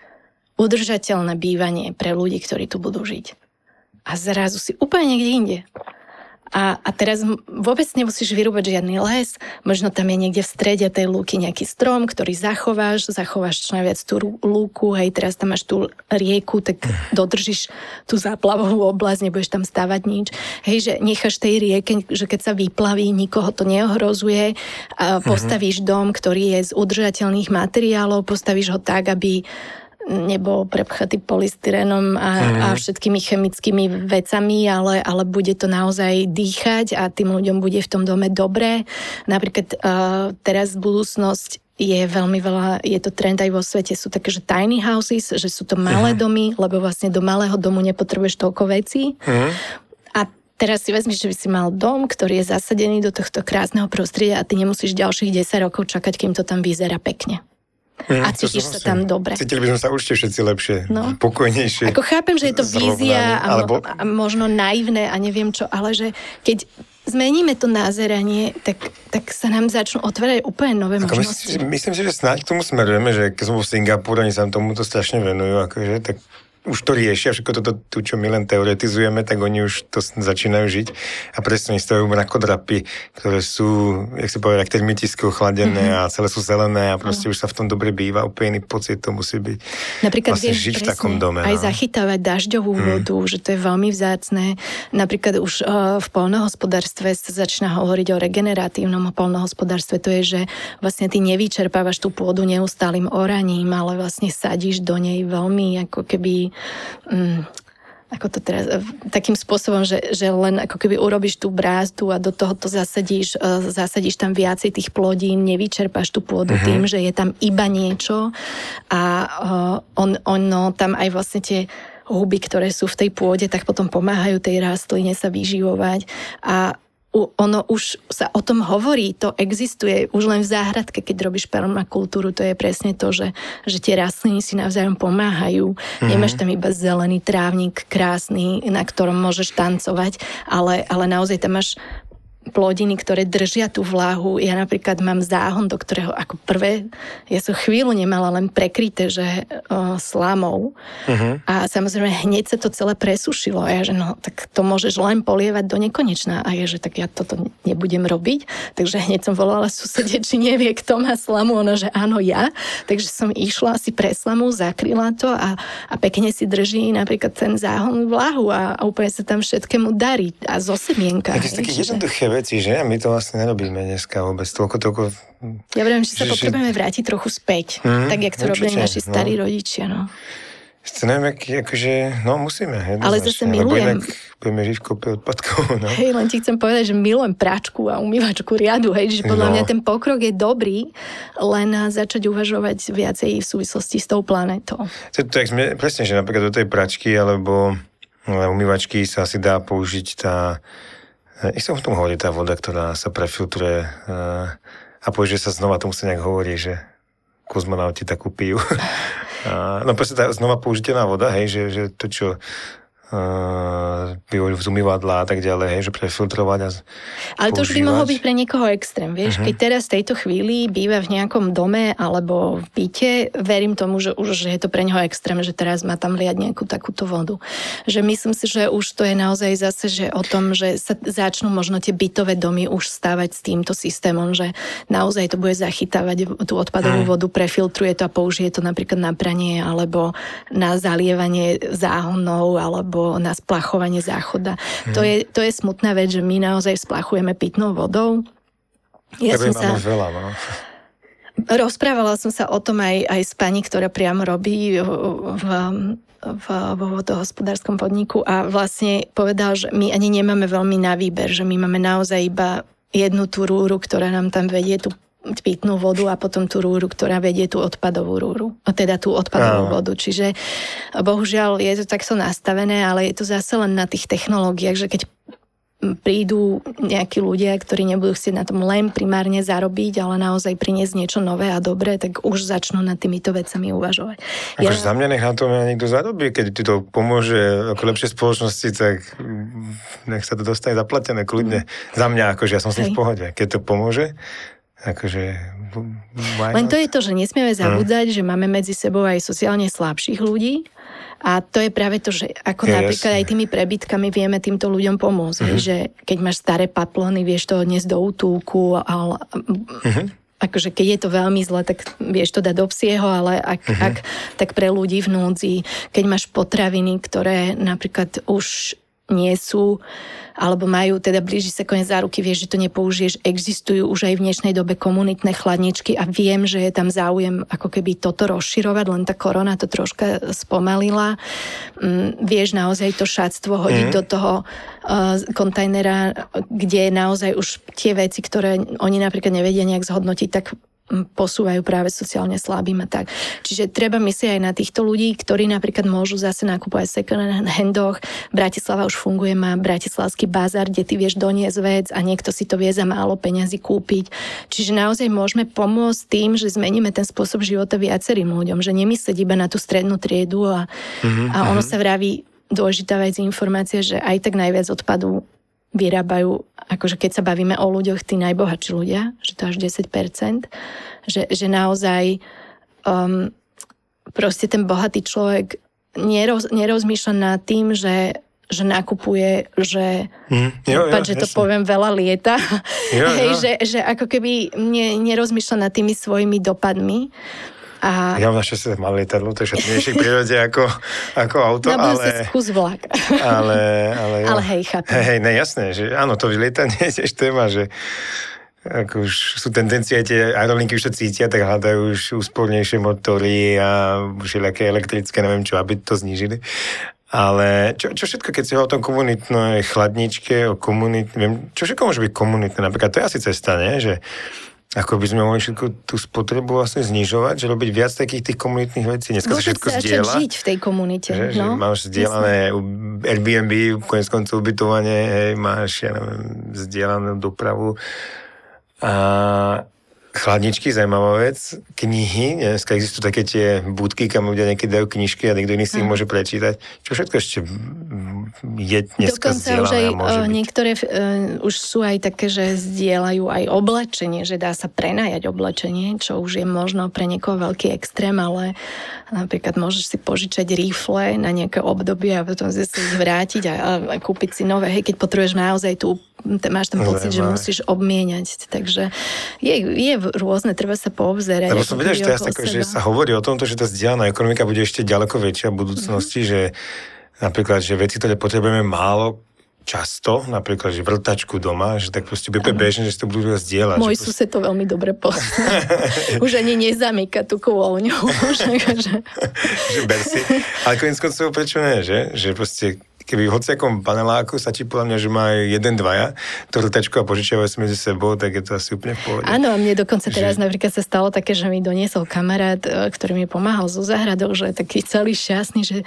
udržateľné bývanie pre ľudí, ktorí tu budú žiť. A zrazu si úplne niekde inde. A, a teraz vôbec nemusíš vyrúbať žiadny les, možno tam je niekde v strede tej lúky nejaký strom, ktorý zachováš, zachováš čo najviac tú lúku, hej, teraz tam máš tú rieku, tak dodržíš tú záplavovú oblasť, nebudeš tam stávať nič, hej, že necháš tej rieke, že keď sa vyplaví, nikoho to neohrozuje, a postavíš dom, ktorý je z udržateľných materiálov, postavíš ho tak, aby nebol prepchatý polystyrenom a, mm. a všetkými chemickými vecami, ale, ale bude to naozaj dýchať a tým ľuďom bude v tom dome dobré. Napríklad uh, teraz budúcnosť je veľmi veľa, je to trend aj vo svete, sú také, že tiny houses, že sú to malé mm. domy, lebo vlastne do malého domu nepotrebuješ toľko vecí. Mm. A teraz si vezmiš, že by si mal dom, ktorý je zasadený do tohto krásneho prostredia a ty nemusíš ďalších desať rokov čakať, kým to tam vyzerá pekne. Mm, a cítiš sa tam dobre. Cítili by sme sa určite všetci lepšie, no. Pokojnejšie. Ako chápem, že je to vízia a, alebo... a možno naivné a neviem čo, ale že keď zmeníme to názeranie, tak, tak sa nám začnú otvárať úplne nové ako možnosti. Myslím, myslím si, že snáď k tomu smerujeme, že keď som v Singapúre, oni sa tomuto strašne venujú, akože, tak už to riešia, všetko toto, to, čo my len teoretizujeme, tak oni už to začínajú žiť a presne stavujú mrakodrapy, ktoré sú, jak sa povedať, termitiskou chladené mm-hmm. a celé sú zelené a proste no. už sa v tom dobre býva, úplne iný pocit to musí byť. Napríklad vlastne vieš, žiť presne, v takom dome. Aj no. zachytávať dažďovú mm. vodu, že to je veľmi vzácné. Napríklad už v poľnohospodárstve sa začína hovoriť o regeneratívnom poľnohospodárstve, to je, že vlastne ty nevyčerpávaš tú pôdu neustálým oraním, ale vlastne sadíš do nej veľmi ako keby Mm, ako to teraz, takým spôsobom, že, že len ako keby urobíš tú brázdu a do toho to zasadíš, zasadíš tam viacej tých plodín, nevyčerpáš tú pôdu uh-huh. tým, že je tam iba niečo a on, ono tam aj vlastne tie huby, ktoré sú v tej pôde, tak potom pomáhajú tej rastline sa vyživovať a ono už sa o tom hovorí, to existuje už len v záhradke, keď robíš permakultúru, to je presne to, že, že tie rastliny si navzájom pomáhajú. Mm-hmm. Nemáš tam iba zelený trávnik krásny, na ktorom môžeš tancovať, ale, ale naozaj tam máš plodiny, ktoré držia tú vlahu. Ja napríklad mám záhon, do ktorého ako prvé, ja som chvíľu nemala len prekryté, že o, slamou. Uh-huh. A samozrejme hneď sa to celé presušilo. A ja, že no, tak to môžeš len polievať do nekonečna. A ja, že tak ja toto nebudem robiť. Takže hneď som volala susede, či nevie, kto má slamu. Ona, že áno, ja. Takže som išla asi pre slamu, zakryla to a, a pekne si drží napríklad ten záhon vlahu a, a úplne sa tam všetkému darí. A zo semienka. Takže taký jednoduché veci, že? A my to vlastne nerobíme dneska vôbec. Toľko, toľko... Ja viem, že sa že, potrebujeme že... vrátiť trochu späť. Mm, tak, jak to robili naši starí no. rodičia, no. Chcem, akože, no musíme. Ale zase milujem. Lebo inak budeme žiť v kope odpadkov, no. Hej, len ti chcem povedať, že milujem práčku a umývačku riadu, hej, že podľa no. mňa ten pokrok je dobrý, len začať uvažovať viacej v súvislosti s tou planetou. To, to, to, presne, že napríklad do tej práčky alebo umývačky sa asi dá použiť tá ich som v tom hovorí, tá voda, ktorá sa prefiltruje a, a povie, že sa znova, to musí nejak hovorí, že kozmonauti takú pijú. A, no proste tá znova použiteľná voda, hej, že, že to, čo bývajú v umývadlá a tak ďalej, hej, že prefiltrovať a ale používať. To už by mohlo byť pre niekoho extrém, vieš, uh-huh. keď teraz v tejto chvíli býva v nejakom dome alebo v byte, verím tomu, že už je to pre neho extrém, že teraz má tam liať nejakú takúto vodu. Že myslím si, že už to je naozaj zase, že o tom, že sa začnú možno tie bytové domy už stávať s týmto systémom, že naozaj to bude zachytávať tú odpadovú uh-huh. vodu, prefiltruje to a použije to napríklad na pranie alebo na zalievanie záhonov alebo na splachovanie záchoda. Hmm. To je, to je smutná vec, že my naozaj splachujeme pitnou vodou. Ja som sa... veľa, no? Rozprávala som sa o tom aj, aj s pani, ktorá priamo robí v, v, v, vo vodohospodárskom podniku a vlastne povedal, že my ani nemáme veľmi na výber, že my máme naozaj iba jednu tú rúru, ktorá nám tam vedie tú pitnú vodu a potom tú rúru, ktorá vedie tú odpadovú rúru, teda tú odpadovú Áno. vodu. Čiže bohužiaľ je to takto nastavené, ale je to zase len na tých technológiách, že keď prídu nejakí ľudia, ktorí nebudú chcieť na tom len primárne zarobiť, ale naozaj priniesť niečo nové a dobré, tak už začnú nad týmito vecami uvažovať. Akože ja... za mňa nech na tom niekto zarobí, keď ti to pomôže ako lepšie spoločnosti, tak nech sa to dostane zaplatené kľudne. Mm. Za mňa, akože ja som si v pohode. Keď to pomôže, akože... Len to je to, že nesmieme zabúdať, mm. že máme medzi sebou aj sociálne slabších ľudí a to je práve to, že ako je, napríklad jasne. Aj tými prebytkami vieme týmto ľuďom pomôcť, mm-hmm. že keď máš staré paplóny, vieš to odniesť do útulku, ale... Mm-hmm. akože keď je to veľmi zle, tak vieš to dať do psieho, ale ak, mm-hmm. ak, tak pre ľudí v núdzi, keď máš potraviny, ktoré napríklad už nie sú, alebo majú, teda blíži sa koniec záruky, vieš, že to nepoužiješ, existujú už aj v dnešnej dobe komunitné chladničky a viem, že je tam záujem ako keby toto rozširovať, len tá korona to troška spomalila. Mm, vieš naozaj to šatstvo hodiť mm. do toho uh, kontajnera, kde naozaj už tie veci, ktoré oni napríklad nevedia nejak zhodnotiť, tak posúvajú práve sociálne slabým a tak. Čiže treba myslieť aj na týchto ľudí, ktorí napríklad môžu zase nakupovať v second handoch. Bratislava už funguje, má Bratislavský bazár, kde ty vieš doniesť vec a niekto si to vie za málo peňazí kúpiť. Čiže naozaj môžeme pomôcť tým, že zmeníme ten spôsob života viacerým ľuďom, že nemyslieť iba na tú strednú triedu a, mm-hmm. a ono sa vraví, dôležitá vec informácia, že aj tak najviac odpadu vyrábajú, akože keď sa bavíme o ľuďoch, tí najbohatší ľudia, že to až desať percent, že, že naozaj um, proste ten bohatý človek neroz, nerozmýšľa nad tým, že, že nakupuje, že mm, jo, jo, že jasne. To poviem veľa lieta, jo, hej, jo. Že, že ako keby ne, nerozmýšľa nad tými svojimi dopadmi. A... Ja mám našťastie malé lietadlo, to je šetrnejšie v prírode ako, ako auto, ale... Na budúci skús vlak. Ale, ale, ale hej, chápem. Hej, hej, ne, jasné, že áno, to lietanie je tiež téma, že ako už sú tendencie, tie aerolinky už to cítia, tak hľadajú už úspornejšie motory a všelijaké elektrické, neviem čo, aby to znížili. Ale čo, čo všetko, keď si o tom komunitnej chladničke, o komunitnej, viem, čo všetko môže byť komunitné, napríklad to je asi cesta, nie? Že ako by sme mohli všetko tú spotrebu vlastne znižovať, že robiť viac takých tých komunitných vecí. Dneska sa všetko zdieľa. Môžeš sa žiť v tej komunite. Že, no, že máš zdieľané Airbnb, konec koncov ubytovanie, hej, máš, ja neviem, zdieľanú dopravu. A chladničky, zaujímavá vec, knihy, dneska existujú také tie budky, kam ľudia niekedy dajú knižky a niekto iný si ich môže prečítať. Čo všetko ešte je dneska zdieľané a môže byť. Niektoré uh, už sú aj také, že zdieľajú aj oblečenie, že dá sa prenajať oblečenie, čo už je možno pre niekoho veľký extrém, ale napríklad môžeš si požičať rifle na nejaké obdobie a potom si ich vrátiť a, a kúpiť si nové. Hej, keď potrebuješ naozaj tú, máš ten pocit, že musíš obmieniať. Takže je, je rôzne, treba sa poobzerať. Lebo som vedel, že teraz tako, že sa hovorí o tomto, že tá zdieľaná ekonomika bude ešte ďaleko väčšia v budúcnosti, mm. že napríklad, že veci, ktoré potrebujeme málo, často, napríklad, že vrtačku doma, že tak proste bude bežné, že si to budú zdieľať. Môj proste... sused to veľmi dobre pozná. Už ani nezamýka tú kôľňu. Že ber si. Ale koniec koncov, prečo ne, že? Že proste keby v hociakom paneláku sa ti podľa mňa, že má jeden, dvaja, to hltačko a požičiavajú si medzi sebou, tak je to asi úplne v pohode. Áno, a mne dokonca teraz že... napríklad sa stalo také, že mi doniesol kamarát, ktorý mi pomáhal zo záhradou, že taký celý šťastný, že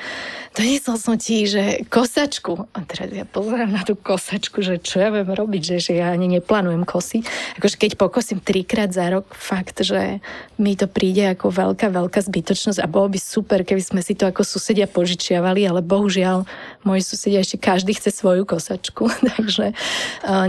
doniesol som ti, že kosačku. A teraz ja pozerám na tú kosačku, že čo ja budem robiť, že, že ja ani neplánujem kosiť. Akože keď pokosím trikrát za rok, fakt, že mi to príde ako veľká, veľká zbytočnosť a bolo by super, keby sme si to ako susedia požičiavali, ale bohužiaľ môj susedia ešte každý chce svoju kosačku, takže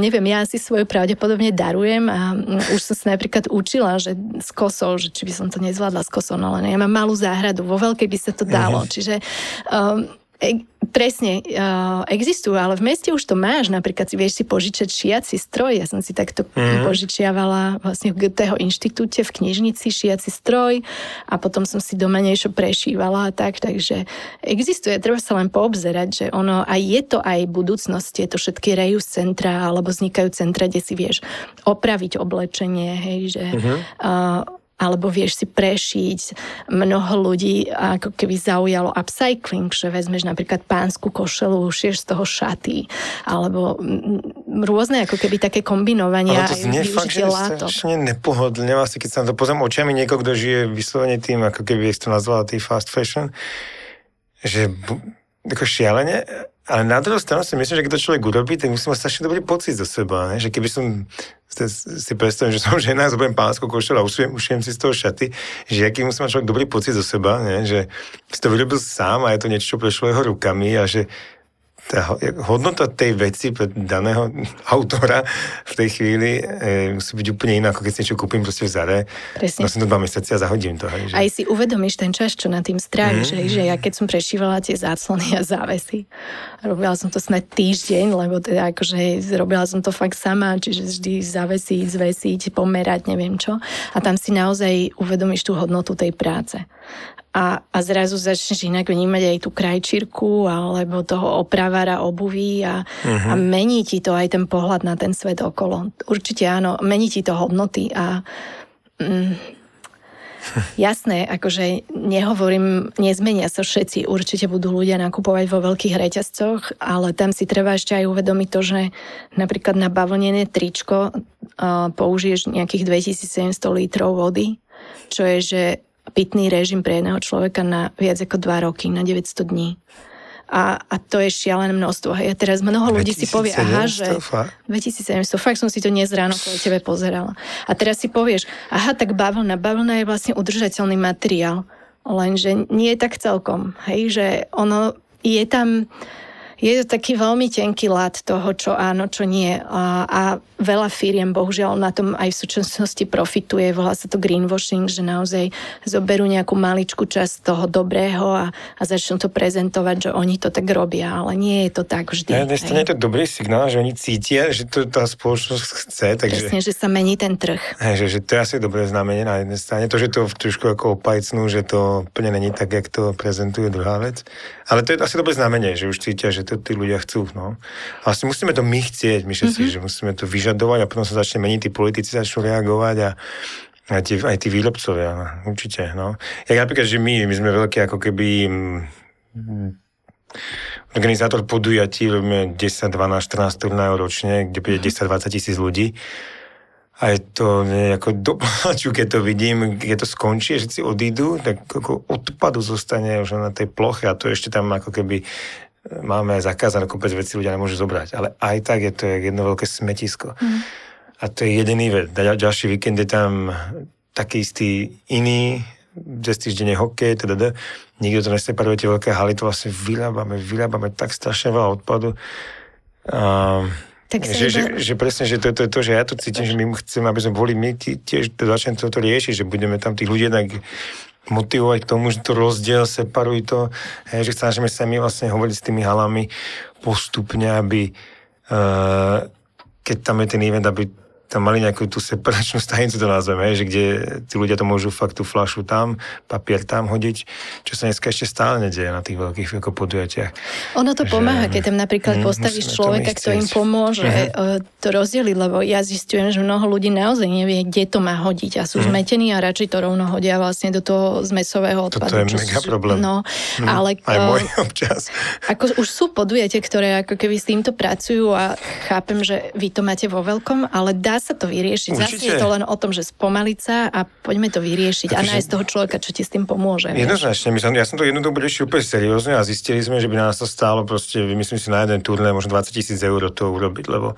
neviem, ja si svoju pravdepodobne darujem a už som sa napríklad učila, že s kosou, že či by som to nezvládla s kosou, no len ja mám malú záhradu, vo veľkej by sa to dalo, čiže um, e- presne, uh, existujú, ale v meste už to máš, napríklad si vieš si požičať šiaci stroj, ja som si takto mm. požičiavala vlastne v Goetheho inštitúte v knižnici šiaci stroj a potom som si doma niečo prešívala a tak, takže existuje, treba sa len poobzerať, že ono, aj je to aj budúcnosť, je to všetky reuse centra, alebo vznikajú centra, kde si vieš opraviť oblečenie, hej, že... Mm-hmm. Uh, alebo vieš si prešiť. Mnoho ľudí ako keby zaujalo upcycling, že vezmeš napríklad pánsku košelu, šieš z toho šaty, alebo rôzne ako keby také kombinovania. Ale to znie fakt, že strašne nepohodlne, vlastne keď sa na to pozriem očami niekoho, kto žije vyslovene tým, ako keby ich to nazvala tý fast fashion, že ako šialene, ale na druhú stranu si myslím, že keď to človek urobí, tak musím mať strašne dobrý pocit zo seba, ne? Že keby som si predstavil, že som žena, zobudem pánskou košelu a ušujem, ušujem si z toho šaty, že aký musí mať človek dobrý pocit zo seba, ne? Že si to vyrobil sám a je to niečo, čo prešlo jeho rukami a že tá hodnota tej veci pre daného autora v tej chvíli e, musí byť úplne iná, ako keď si niečo kúpim proste v Zare. Nosím to dva mesiace a zahodím to. Hej, že... Aj si uvedomíš ten čas, čo na tým stráviš, mm. že, že ja keď som prešívala tie záclony a závesy, robila som to snáď týždeň, lebo teda akože robila som to fakt sama, čiže vždy závesiť, zvesiť, pomerať, neviem čo. A tam si naozaj uvedomíš tú hodnotu tej práce. A, a zrazu začneš inak vnímať aj tú krajčírku alebo toho opravára obuví a, uh-huh. a mení ti to aj ten pohľad na ten svet okolo. Určite áno, mení ti to hodnoty a mm, jasné, akože nehovorím, nezmenia sa všetci, určite budú ľudia nakupovať vo veľkých reťazcoch, ale tam si treba ešte aj uvedomiť to, že napríklad na bavlnené tričko uh, použiješ nejakých dvetisícsedemsto litrov vody, čo je, že pitný režim pre jedného človeka na viac ako dva roky, na deväťsto dní. A, a to je šialené množstvo. Hej, a teraz mnoho ľudí si povie, aha, že... dvetisícsedemsto, fakt som si to dnes ráno kvôli tebe pozerala. A teraz si povieš, aha, tak bavlna. Bavlna je vlastne udržateľný materiál. Lenže nie je tak celkom. Hej, že ono je tam... Je to taký veľmi tenký ľad toho, čo áno, čo nie. A, a veľa firiem, bohužiaľ, na tom aj v súčasnosti profituje. Volá sa to greenwashing, že naozaj zoberú nejakú maličku časť toho dobrého a, a začnú to prezentovať, že oni to tak robia, ale nie je to tak vždy. Ja, dnes to nie je to dobrý signál, že oni cítia, že to tá spoločnosť chce. Takže... Presne, že sa mení ten trh. Hej, že, že to je asi dobré znamenie na jednej strane. To, že to trošku ako opajcnú, že to úplne není tak, jak to prezentuje druhá vec. Ale to je asi dobré znamenie, že už cítia, že to tí ľudia chcú, no. A vlastne musíme to my chcieť, my všetci, mm-hmm. že musíme to vyžadovať a potom sa začne meniť, tí politici začnú reagovať a aj tí, aj tí výrobcovia, určite, no. Jak napríklad, že my, my sme veľké ako keby... Mm, organizátor podujatí, robíme desať, dvanásť, štrnásť turnajov ročne, kde príde desať až dvadsať tisíc ľudí. A je to nejako do pláču, keď to vidím, keď to skončí, všetci odídu, tak ako odpadu zostane už na tej ploche a to ešte tam ako keby máme zakázané, kopec veci ľudia nemôžu zobrať. Ale aj tak je to jedno veľké smetisko. Mm. A to je jeden event. Ďalší víkend je tam taký istý iný, destýždenie hokej, teda nikto to neseparuje, tie veľké haly, to vlastne vyrábame, vyrábame tak strašne veľa odpadu. A tak že, že, že presne, že to je to, to, že ja to cítim, že my chceme, aby sme boli my tiež začneme toto riešiť, že budeme tam tých ľudí tak motivovať k tomu, že to rozdiel, separuj to, hej, že snažíme sa my vlastne hovoriť s tými halami postupne, aby uh, keď tam je ten event, aby tam mali nejakú tú separačnú stanicu, to nazveme, že kde tí ľudia to môžu fakt tú fľašu tam, papier tam hodiť, čo sa dneska ešte stále nedeje na tých veľkých podujatiach. Ono to že, pomáha, keď tam napríklad postavíš človeka, kto im pomôže uh-huh. to rozdeliť, lebo ja zistujem, že mnoho ľudí naozaj nevie, kde to má hodiť a sú uh-huh. zmetení a radši to rovno hodia vlastne do toho zmesového odpadu. Toto je mega sú, problém. No, uh-huh. ale, aj môj občas. Ako, už sú podujatia, ktoré ako keby s týmto pracujú a chápem, že vy to máte vo veľkom, ale dá sa to vyriešiť. Zase je to len o tom, že spomaliť sa a poďme to vyriešiť tak, a nájsť že... toho človeka, čo ti s tým pomôže. Jednoznačne. My som, ja som to jednu dobu riešil úplne seriózne a zistili sme, že by nás to stálo proste, myslím si, na jeden turné možno dvadsať tisíc eur to urobiť, lebo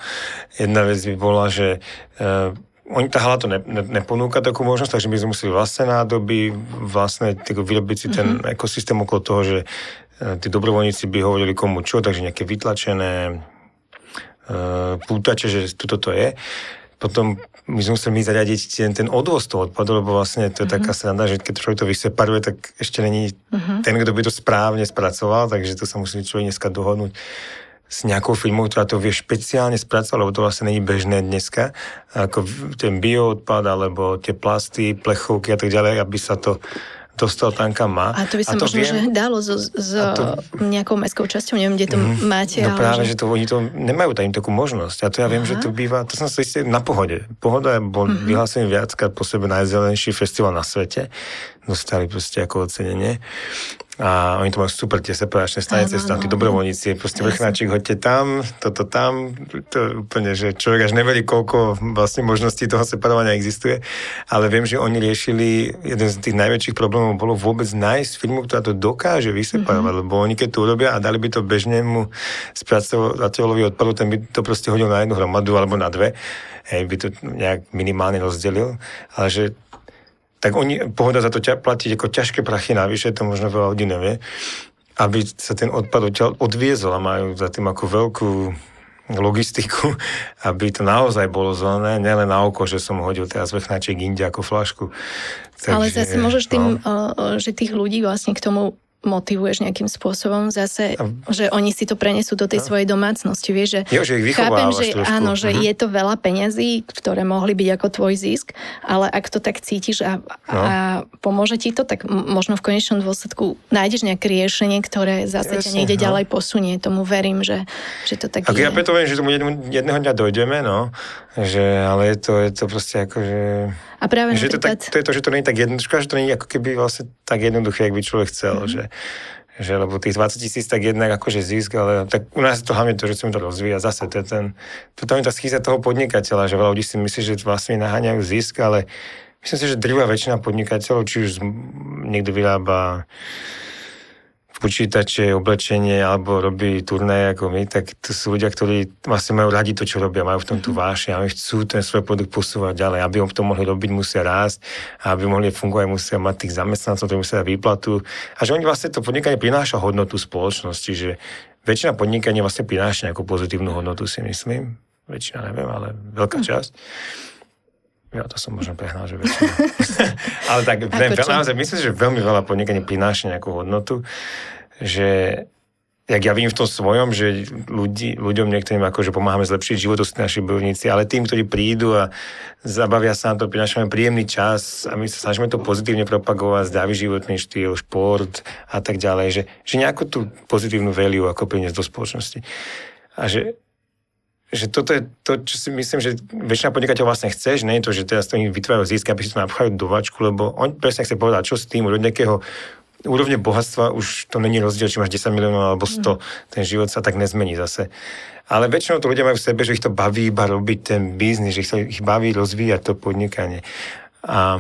jedna vec by bola, že uh, oni tá hala to ne, ne, neponúka takú možnosť, takže my sme museli vlastné nádoby, vlastne tako, vyrobiť si ten mm-hmm. ekosystém okolo toho, že uh, tí dobrovoľníci by hovorili komu čo, takže nejaké vytlačené uh, pútače, že tuto to je. Potom my sme museli zariadiť ten, ten odvoz toho odpadu, lebo vlastne to je mm-hmm. taká sranda, že keď človek to vyseparuje, tak ešte není mm-hmm. ten, kto by to správne spracoval, takže to sa musí človek dneska dohodnúť s nejakou firmou, ktorá to vie špeciálne spracovať, lebo to vlastne není bežné dneska, ako ten bioodpad, alebo tie plasty, plechovky a tak ďalej, aby sa to dostal tam, kam má. A to by sa možno, viem, že dalo s to... nejakou mestskou časťou, neviem, kde to mm, máte. No ale práve, že, že to, oni to nemajú tam takú možnosť. A to ja viem, aha. že to býva, to som sa istil na Pohode. Pohoda bol mm-hmm. vyhlásený viackrát po sebe najzelenší festival na svete. Dostali proste ako ocenenie. A oni to majú super, tie separačné stanice, tam tí dobrovoľníci, proste vrchnáčik, hoďte tam, toto tam, to úplne, že človek až neverí, koľko vlastne možností toho separovania existuje, ale viem, že oni riešili, jeden z tých najväčších problémov bolo vôbec nájsť firmu, ktorá to dokáže vyseparovať, mm-hmm. lebo oni keď to urobia a dali by to bežnému spracovateľovi odpadu, ten by to proste hodil na jednu hromadu alebo na dve, hej, by to nejak minimálne rozdelil, ale že tak oni, Pohoda za to ťa, platí ako ťažké prachy navyše, to možno veľa ľudí nevie, aby sa ten odpad odviezol a majú za tým ako veľkú logistiku, aby to naozaj bolo zelené, nielen na oko, že som hodil teraz vrchnáček inde ako fľašku. Takže, ale zase môžeš tým, no, že tých ľudí vlastne k tomu motivuješ nejakým spôsobom zase, že oni si to prenesú do tej no. svojej domácnosti, vieš, že jo, že chápem, že trošku. Áno, že hm. je to veľa peňazí, ktoré mohli byť ako tvoj zisk, ale ak to tak cítiš a, no. a pomôže ti to, tak možno v konečnom dôsledku nájdeš nejaké riešenie, ktoré zase ťa niekde no. ďalej posunie, tomu verím, že, že to tak ak je. Ja preto viem, že tomu jedného dňa dojdeme, no, že, ale je to, je to proste ako, že a práve že napríklad... to, tak, to je to, že to nie je tak jednoduché, že to nie je ako keby vlastne tak jednoduché, jak by človek chcel, mm-hmm. že že lebo tých dvadsať tisíc tak jednak akože zisk, ale tak u nás je to hlavne to, že chceme to rozvíjať. Zase to je ten, to tam je tá schýza toho podnikateľa, že veľa ľudí si myslí, že vlastne naháňajú zisk, ale myslím si, že drvá väčšina podnikateľov, či už niekto vyrába počítače, oblečenie alebo robí turné ako my, tak to sú ľudia, ktorí vlastne majú radi to, čo robia, majú v tom tú vášeň a my chcú ten svoj produkt posúvať ďalej. Aby ho v tom mohli robiť, musia rásť a aby mohli fungovať, musia mať tých zamestnancov, ktorí musia dať výplatu. A že oni vlastne to podnikanie prináša hodnotu spoločnosti, že väčšina podnikania vlastne prináša nejakú pozitívnu hodnotu, si myslím. Väčšina, neviem, ale veľká časť. Ja to som možno prehnal, že väčšina. Ale tak ne, naozaj, myslím, že veľmi veľa podnikaní prináša nejakú hodnotu, že jak ja vidím v tom svojom, že ľudí, ľuďom niektorým akože pomáhame zlepšiť život, to sú naši bojovníci, ale tým, ktorí prídu a zabavia sa na to, prinášame príjemný čas a my sa snažíme to pozitívne propagovať, zdravý životný štýl, šport a tak ďalej, že, že nejakú tú pozitívnu value ako priniesť do spoločnosti. A že že toto je to, čo si myslím, že väčšina podnikateľov vlastne chce, že nie je to, že teraz to im vytvárajú zisk, aby si to napchajú do vačku, lebo on presne chce povedať, čo s tým od nejakého úrovne bohatstva už to není rozdiel, či máš desať miliónov alebo sto. Mm. Ten život sa tak nezmení zase. Ale väčšinou to ľudia majú v sebe, že ich to baví iba robiť ten biznis, že ich, to, ich baví rozvíjať to podnikanie. A,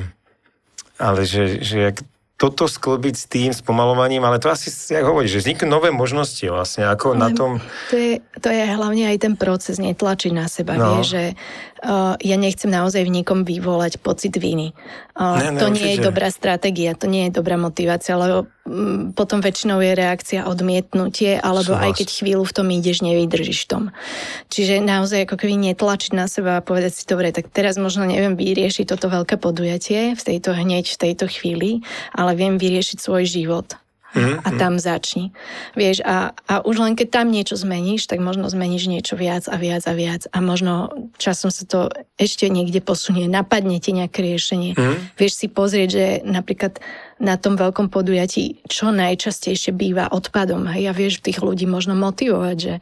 ale že, že jak toto sklobiť s tým spomalovaním, ale to asi, jak hovoríš, že vzniknú nové možnosti vlastne, ako ale na tom... To je, to je hlavne aj ten proces, netlačiť na seba, no. Vie, že uh, ja nechcem naozaj v niekom vyvolať pocit viny. Uh, ne, ne, to nie určite. Je dobrá stratégia, to nie je dobrá motivácia, lebo um, potom väčšinou je reakcia odmietnutie, alebo Súhlas. Aj keď chvíľu v tom ideš, nevydržíš tom. Čiže naozaj ako keby netlačiť na seba a povedať si, dobre, tak teraz možno neviem vyriešiť toto veľké podujatie v tejto hneď, v tejto chvíli, ale ale viem vyriešiť svoj život. Mm-hmm. A tam začni. Vieš, a, a už len keď tam niečo zmeníš, tak možno zmeníš niečo viac a viac a viac. A možno časom sa to ešte niekde posunie. Napadne ti nejaké riešenie. Mm-hmm. Vieš si pozrieť, že napríklad na tom veľkom podujatí čo najčastejšie býva odpadom. Hej? A vieš tých ľudí možno motivovať, že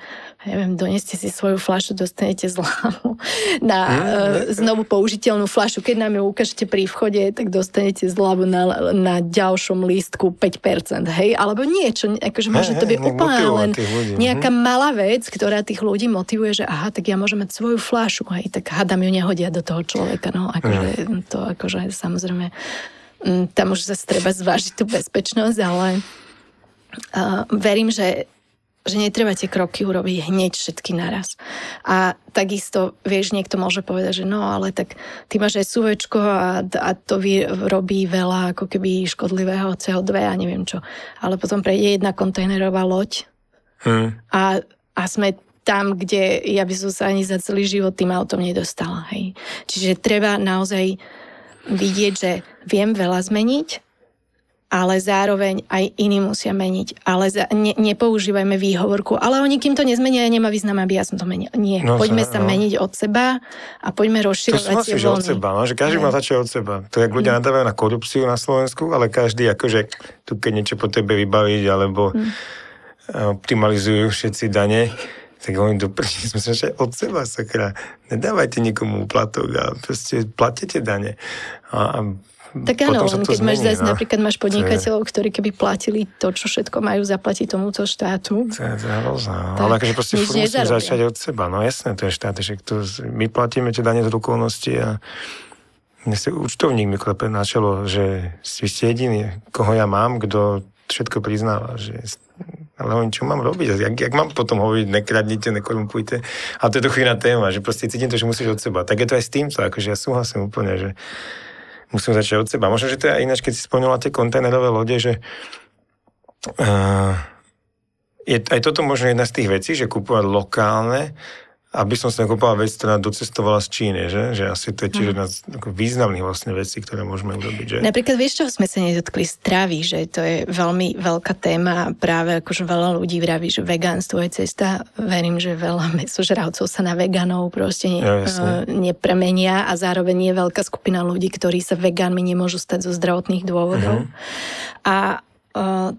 neviem, doneste si svoju fľašu, dostanete zľavu na mm-hmm. znovu použiteľnú fľašu. Keď nám ju ukážete pri vchode, tak dostanete zľavu na, na ďalšom lístku päť percent. Hej, alebo niečo, akože možno to by úplne len nejaká malá vec, ktorá tých ľudí motivuje, že aha, tak ja môžem mať svoju fľašu, hej, tak hádam ju nehodia do toho človeka, no, akože mm. to, akože samozrejme, tam už zase treba zvážiť tú bezpečnosť, ale uh, verím, že že netreba tie kroky urobiť hneď všetky naraz. A takisto, vieš, niekto môže povedať, že no, ale tak ty máš aj SUVčko a, a to robí veľa ako keby škodlivého cé ó dva a neviem čo. Ale potom prejde jedna kontajnerová loď hmm. a, a sme tam, kde ja by som sa ani za celý život tým autom nedostala. Hej. Čiže treba naozaj vidieť, že viem veľa zmeniť, ale zároveň aj iní musia meniť. Ale za, ne, nepoužívajme výhovorku. Ale oni, kým to nezmenia, nemá význam, aby ja som to menil. Nie, no, poďme sa no. meniť od seba a poďme rozširovať to tie vlny. Od seba, no? Že každý má začať od seba. To je, jak ľudia mm. nadávajú na korupciu na Slovensku, ale každý akože tu keď niečo po tebe vybaviť, alebo mm. optimalizujú všetci dane, tak oni doprčili sme sa od seba, sakra. Nedávajte nikomu úplatok a proste platite dane. A, a tak áno, keď zmení, máš zase, no? Napríklad máš podnikateľov, ktorí keby platili to, čo všetko majú zaplatiť tomuto štátu. To je hrozná. Ale akože proste furt musím začať od seba. No jasné, to je štát, že my platíme tie dane z rukovnosti a dnes je účtovník mi klepe na čelo, že vy ste jediný, koho ja mám, kto všetko priznáva, že ale oni, čo mám robiť? Jak, jak mám potom hovoriť, nekradnite, nekorumpujte? A to je to chvíľa téma, že proste cítim to, že musíš od seba. Tak je to aj s týmto, akože ja súhlasím úplne, že musím začať od seba. Možno, že to je ináč, keď si spomínala tie kontajnerové lode, že uh, je aj toto možno jedna z tých vecí, že kúpovať lokálne, aby som si nekúpala vec, ktorá docestovala z Číny, že? Že asi to je tiež jedna z významných vlastne vecí, ktoré môžeme urobiť. Že? Napríklad, vieš, čoho sme sa nedotkli? Stravy, že to je veľmi veľká téma a práve akože veľa ľudí vraví, že vegánstvo je cesta. Verím, že veľa mesožravcov sa na veganov proste ne, ja, uh, nepremenia a zároveň je veľká skupina ľudí, ktorí sa vegánmi nemôžu stať zo zdravotných dôvodov. Uh-huh. A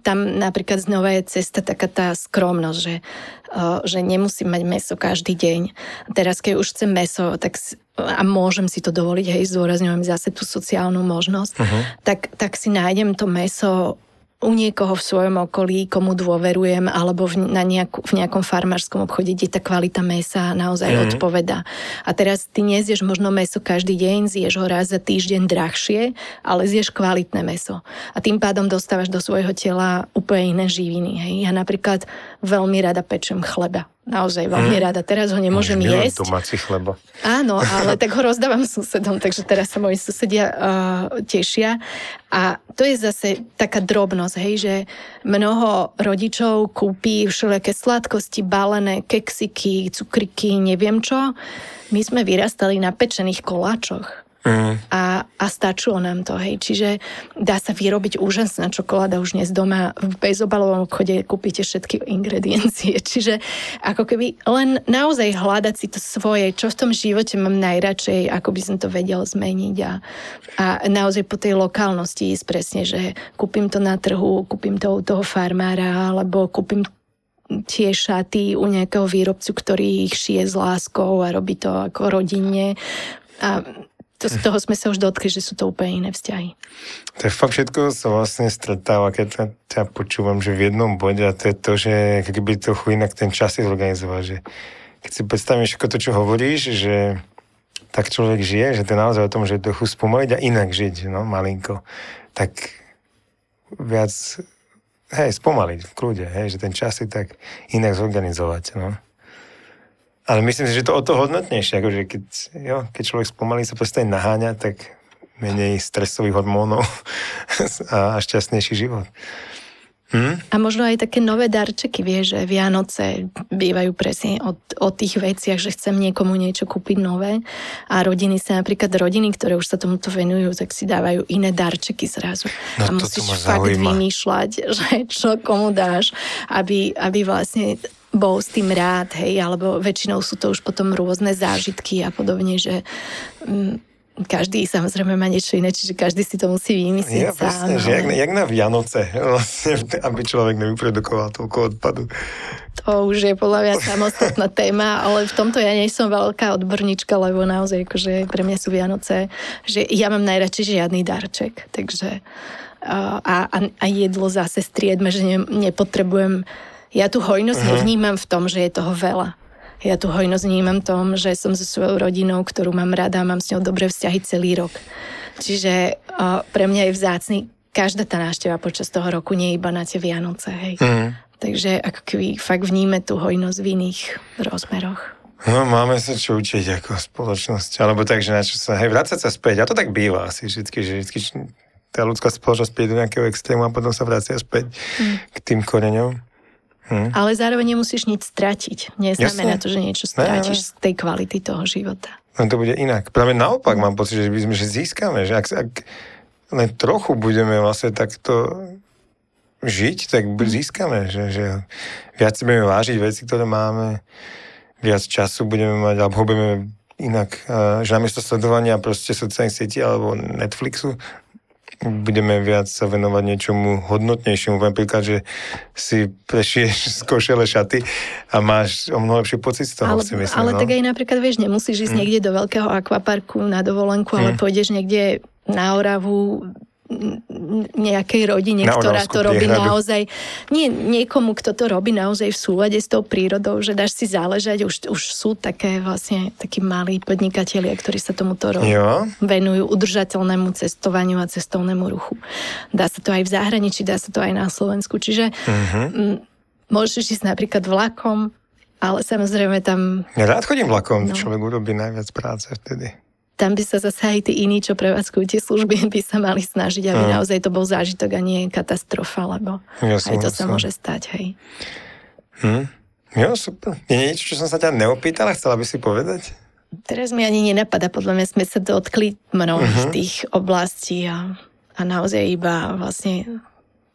tam napríklad znova je cesta taká tá skromnosť, že, že nemusím mať mäso každý deň. Teraz, keď už chcem mäso, tak a môžem si to dovoliť, hej, zdôrazňujem zase tú sociálnu možnosť, uh-huh. tak, tak si nájdem to mäso u niekoho v svojom okolí, komu dôverujem, alebo v, na nejakú, v nejakom farmárskom obchode, kde tá kvalita mäsa naozaj mm-hmm. odpovedá. A teraz ty nezieš možno mäso každý deň, zješ ho raz za týždeň drahšie, ale zješ kvalitné mäso. A tým pádom dostávaš do svojho tela úplne iné živiny. Hej. Ja napríklad veľmi rada pečem chleba. Naozaj veľmi mm. rada. Teraz ho nemôžem Môžem jesť. Domáci chleba. Áno, ale tak ho rozdávam susedom, takže teraz sa moji susedia uh, tešia. A to je zase taká drobnosť, hej, že mnoho rodičov kúpi všelijaké sladkosti, balené, keksiky, cukriky, neviem čo. My sme vyrastali na pečených koláčoch. Mm. A, a stačilo nám to, hej. Čiže dá sa vyrobiť úžasná čokoláda už dnes doma. V bezobalovom obchode kúpite všetky ingrediencie. Čiže ako keby len naozaj hľadať si to svoje, čo v tom živote mám najradšej, ako by som to vedel zmeniť. A, a naozaj po tej lokálnosti ísť presne, že kúpim to na trhu, kúpim to u toho farmára, alebo kúpim tie šaty u nejakého výrobcu, ktorý ich šije s láskou a robí to ako rodinne. A To z toho sme sa už dotkli, že sú to úplne iné vzťahy. To je fakt všetko sa vlastne stretáva, keď sa ja počúvam, že v jednom bode, a to je to, že keby trochu inak ten čas je zorganizoval, že keď si predstavíš všetko to, čo hovoríš, že tak človek žije, že to je naozaj o tom, že trochu spomaliť a inak žiť, no malinko, tak viac, hej, spomaliť v kľude, hej, že ten čas je tak inak zorganizovať, no. Ale myslím si, že to o to hodnotnejšie, akože keď, jo, keď človek spomalí sa prestane naháňať, tak menej stresových hormónov a šťastnejší život. Hm? A možno aj také nové darčeky, vieš, že Vianoce bývajú presne o, o tých veciach, že chcem niekomu niečo kúpiť nové a rodiny sa, napríklad rodiny, ktoré už sa tomuto venujú, tak si dávajú iné darčeky zrazu. No, a musíš fakt zaujíma. vymýšľať, že čo komu dáš, aby, aby vlastne bol s tým rád, hej, alebo väčšinou sú to už potom rôzne zážitky a podobne, že mm, každý samozrejme má niečo iné, čiže každý si to musí vymyslieť ja, sám. Ja presne, že jak, jak na Vianoce, vlastne, aby človek nevyprodukoval toľko odpadu. To už je podľa mňa samostatná téma, ale v tomto ja nie som veľká odborníčka, lebo naozaj akože pre mňa sú Vianoce, že ja mám najradšej žiadny darček, takže a, a, a jedlo zase striedme, že ne, nepotrebujem. Ja tú hojnosť uh-huh. nevnímam v tom, že je toho veľa. Ja tú hojnosť vnímam v tom, že som so svojou rodinou, ktorú mám rada a mám s ňou dobré vzťahy celý rok. Čiže uh, pre mňa je vzácny každá tá návšteva počas toho roku, nie iba na tie Vianoce. Hej. Uh-huh. Takže ako keby fakt vníme tú hojnosť v iných rozmeroch. No, máme sa čo učiť ako spoločnosť. Alebo tak, že na čo sa... Hej, vrácať sa späť. A to tak býva asi vždycky, že vždycky tá ľudská spoločnosť príde do nejakého extrému a potom sa vracia späť uh-huh. k tým koreňom. Hmm. Ale zároveň nemusíš nič stratiť. Neznamená Jasne. to, že niečo stratíš ne, ne. z tej kvality toho života. No to bude inak. Práve naopak mám pocit, že by sme že získame, že ak, ak len trochu budeme vlastne takto žiť, tak získame, že, že viac budeme vážiť veci, ktoré máme, viac času budeme mať, alebo ho budeme inak, že namiesto sledovania proste sociálnych sietí alebo Netflixu budeme viac sa venovať niečomu hodnotnejšiemu. Napríklad, že si prešieš z košele šaty a máš o mnoho lepší pocit z toho, ale, si myslím. Ale no? tak aj napríklad, vieš, nemusíš ísť mm. niekde do veľkého akvaparku na dovolenku, ale mm. pôjdeš niekde na Oravu nejakej rodine, na ktorá to robí priehradu. naozaj, nie niekomu, kto to robí naozaj v súlade s tou prírodou, že dáš si záležať, už, už sú také vlastne takí malí podnikatelia, ktorí sa tomuto ro- venujú udržateľnému cestovaniu a cestovnému ruchu. Dá sa to aj v zahraničí, dá sa to aj na Slovensku, čiže uh-huh. m- môžeš ísť napríklad vlakom, ale samozrejme tam... Ja rád chodím vlakom, no. Človek urobí najviac práce vtedy. Tam by sa zase aj tí iní, čo prevádzkujú tie služby, by sa mali snažiť, aby no. naozaj to bol zážitok a nie katastrofa, lebo ja aj to sa som. môže stať, hej. Hm. Jo, super. Je niečo, čo som sa ťa neopýtal a chcela by si povedať? Teraz mi ani nenapadá, podľa mňa sme sa dotkli mnohých uh-huh. tých oblastí a, a naozaj iba vlastne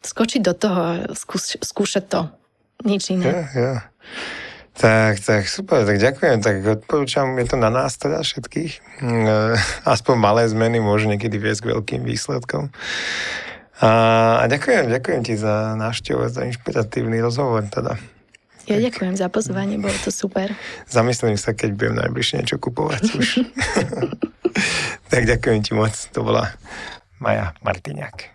skočiť do toho a skúš, skúšať to. Nič iné. Ja, ja. Tak, tak, super, tak ďakujem, tak odporúčam, je to na nás teda všetkých. Aspoň malé zmeny môžu niekedy viesť k veľkým výsledkom. A, a ďakujem, ďakujem ti za návštevu, za inšpiratívny rozhovor teda. Ja tak, ďakujem za pozvanie, bolo to super. Zamyslím sa, keď budem najbližšie niečo kupovať už. Tak ďakujem ti moc, to bola Maja Martiniak.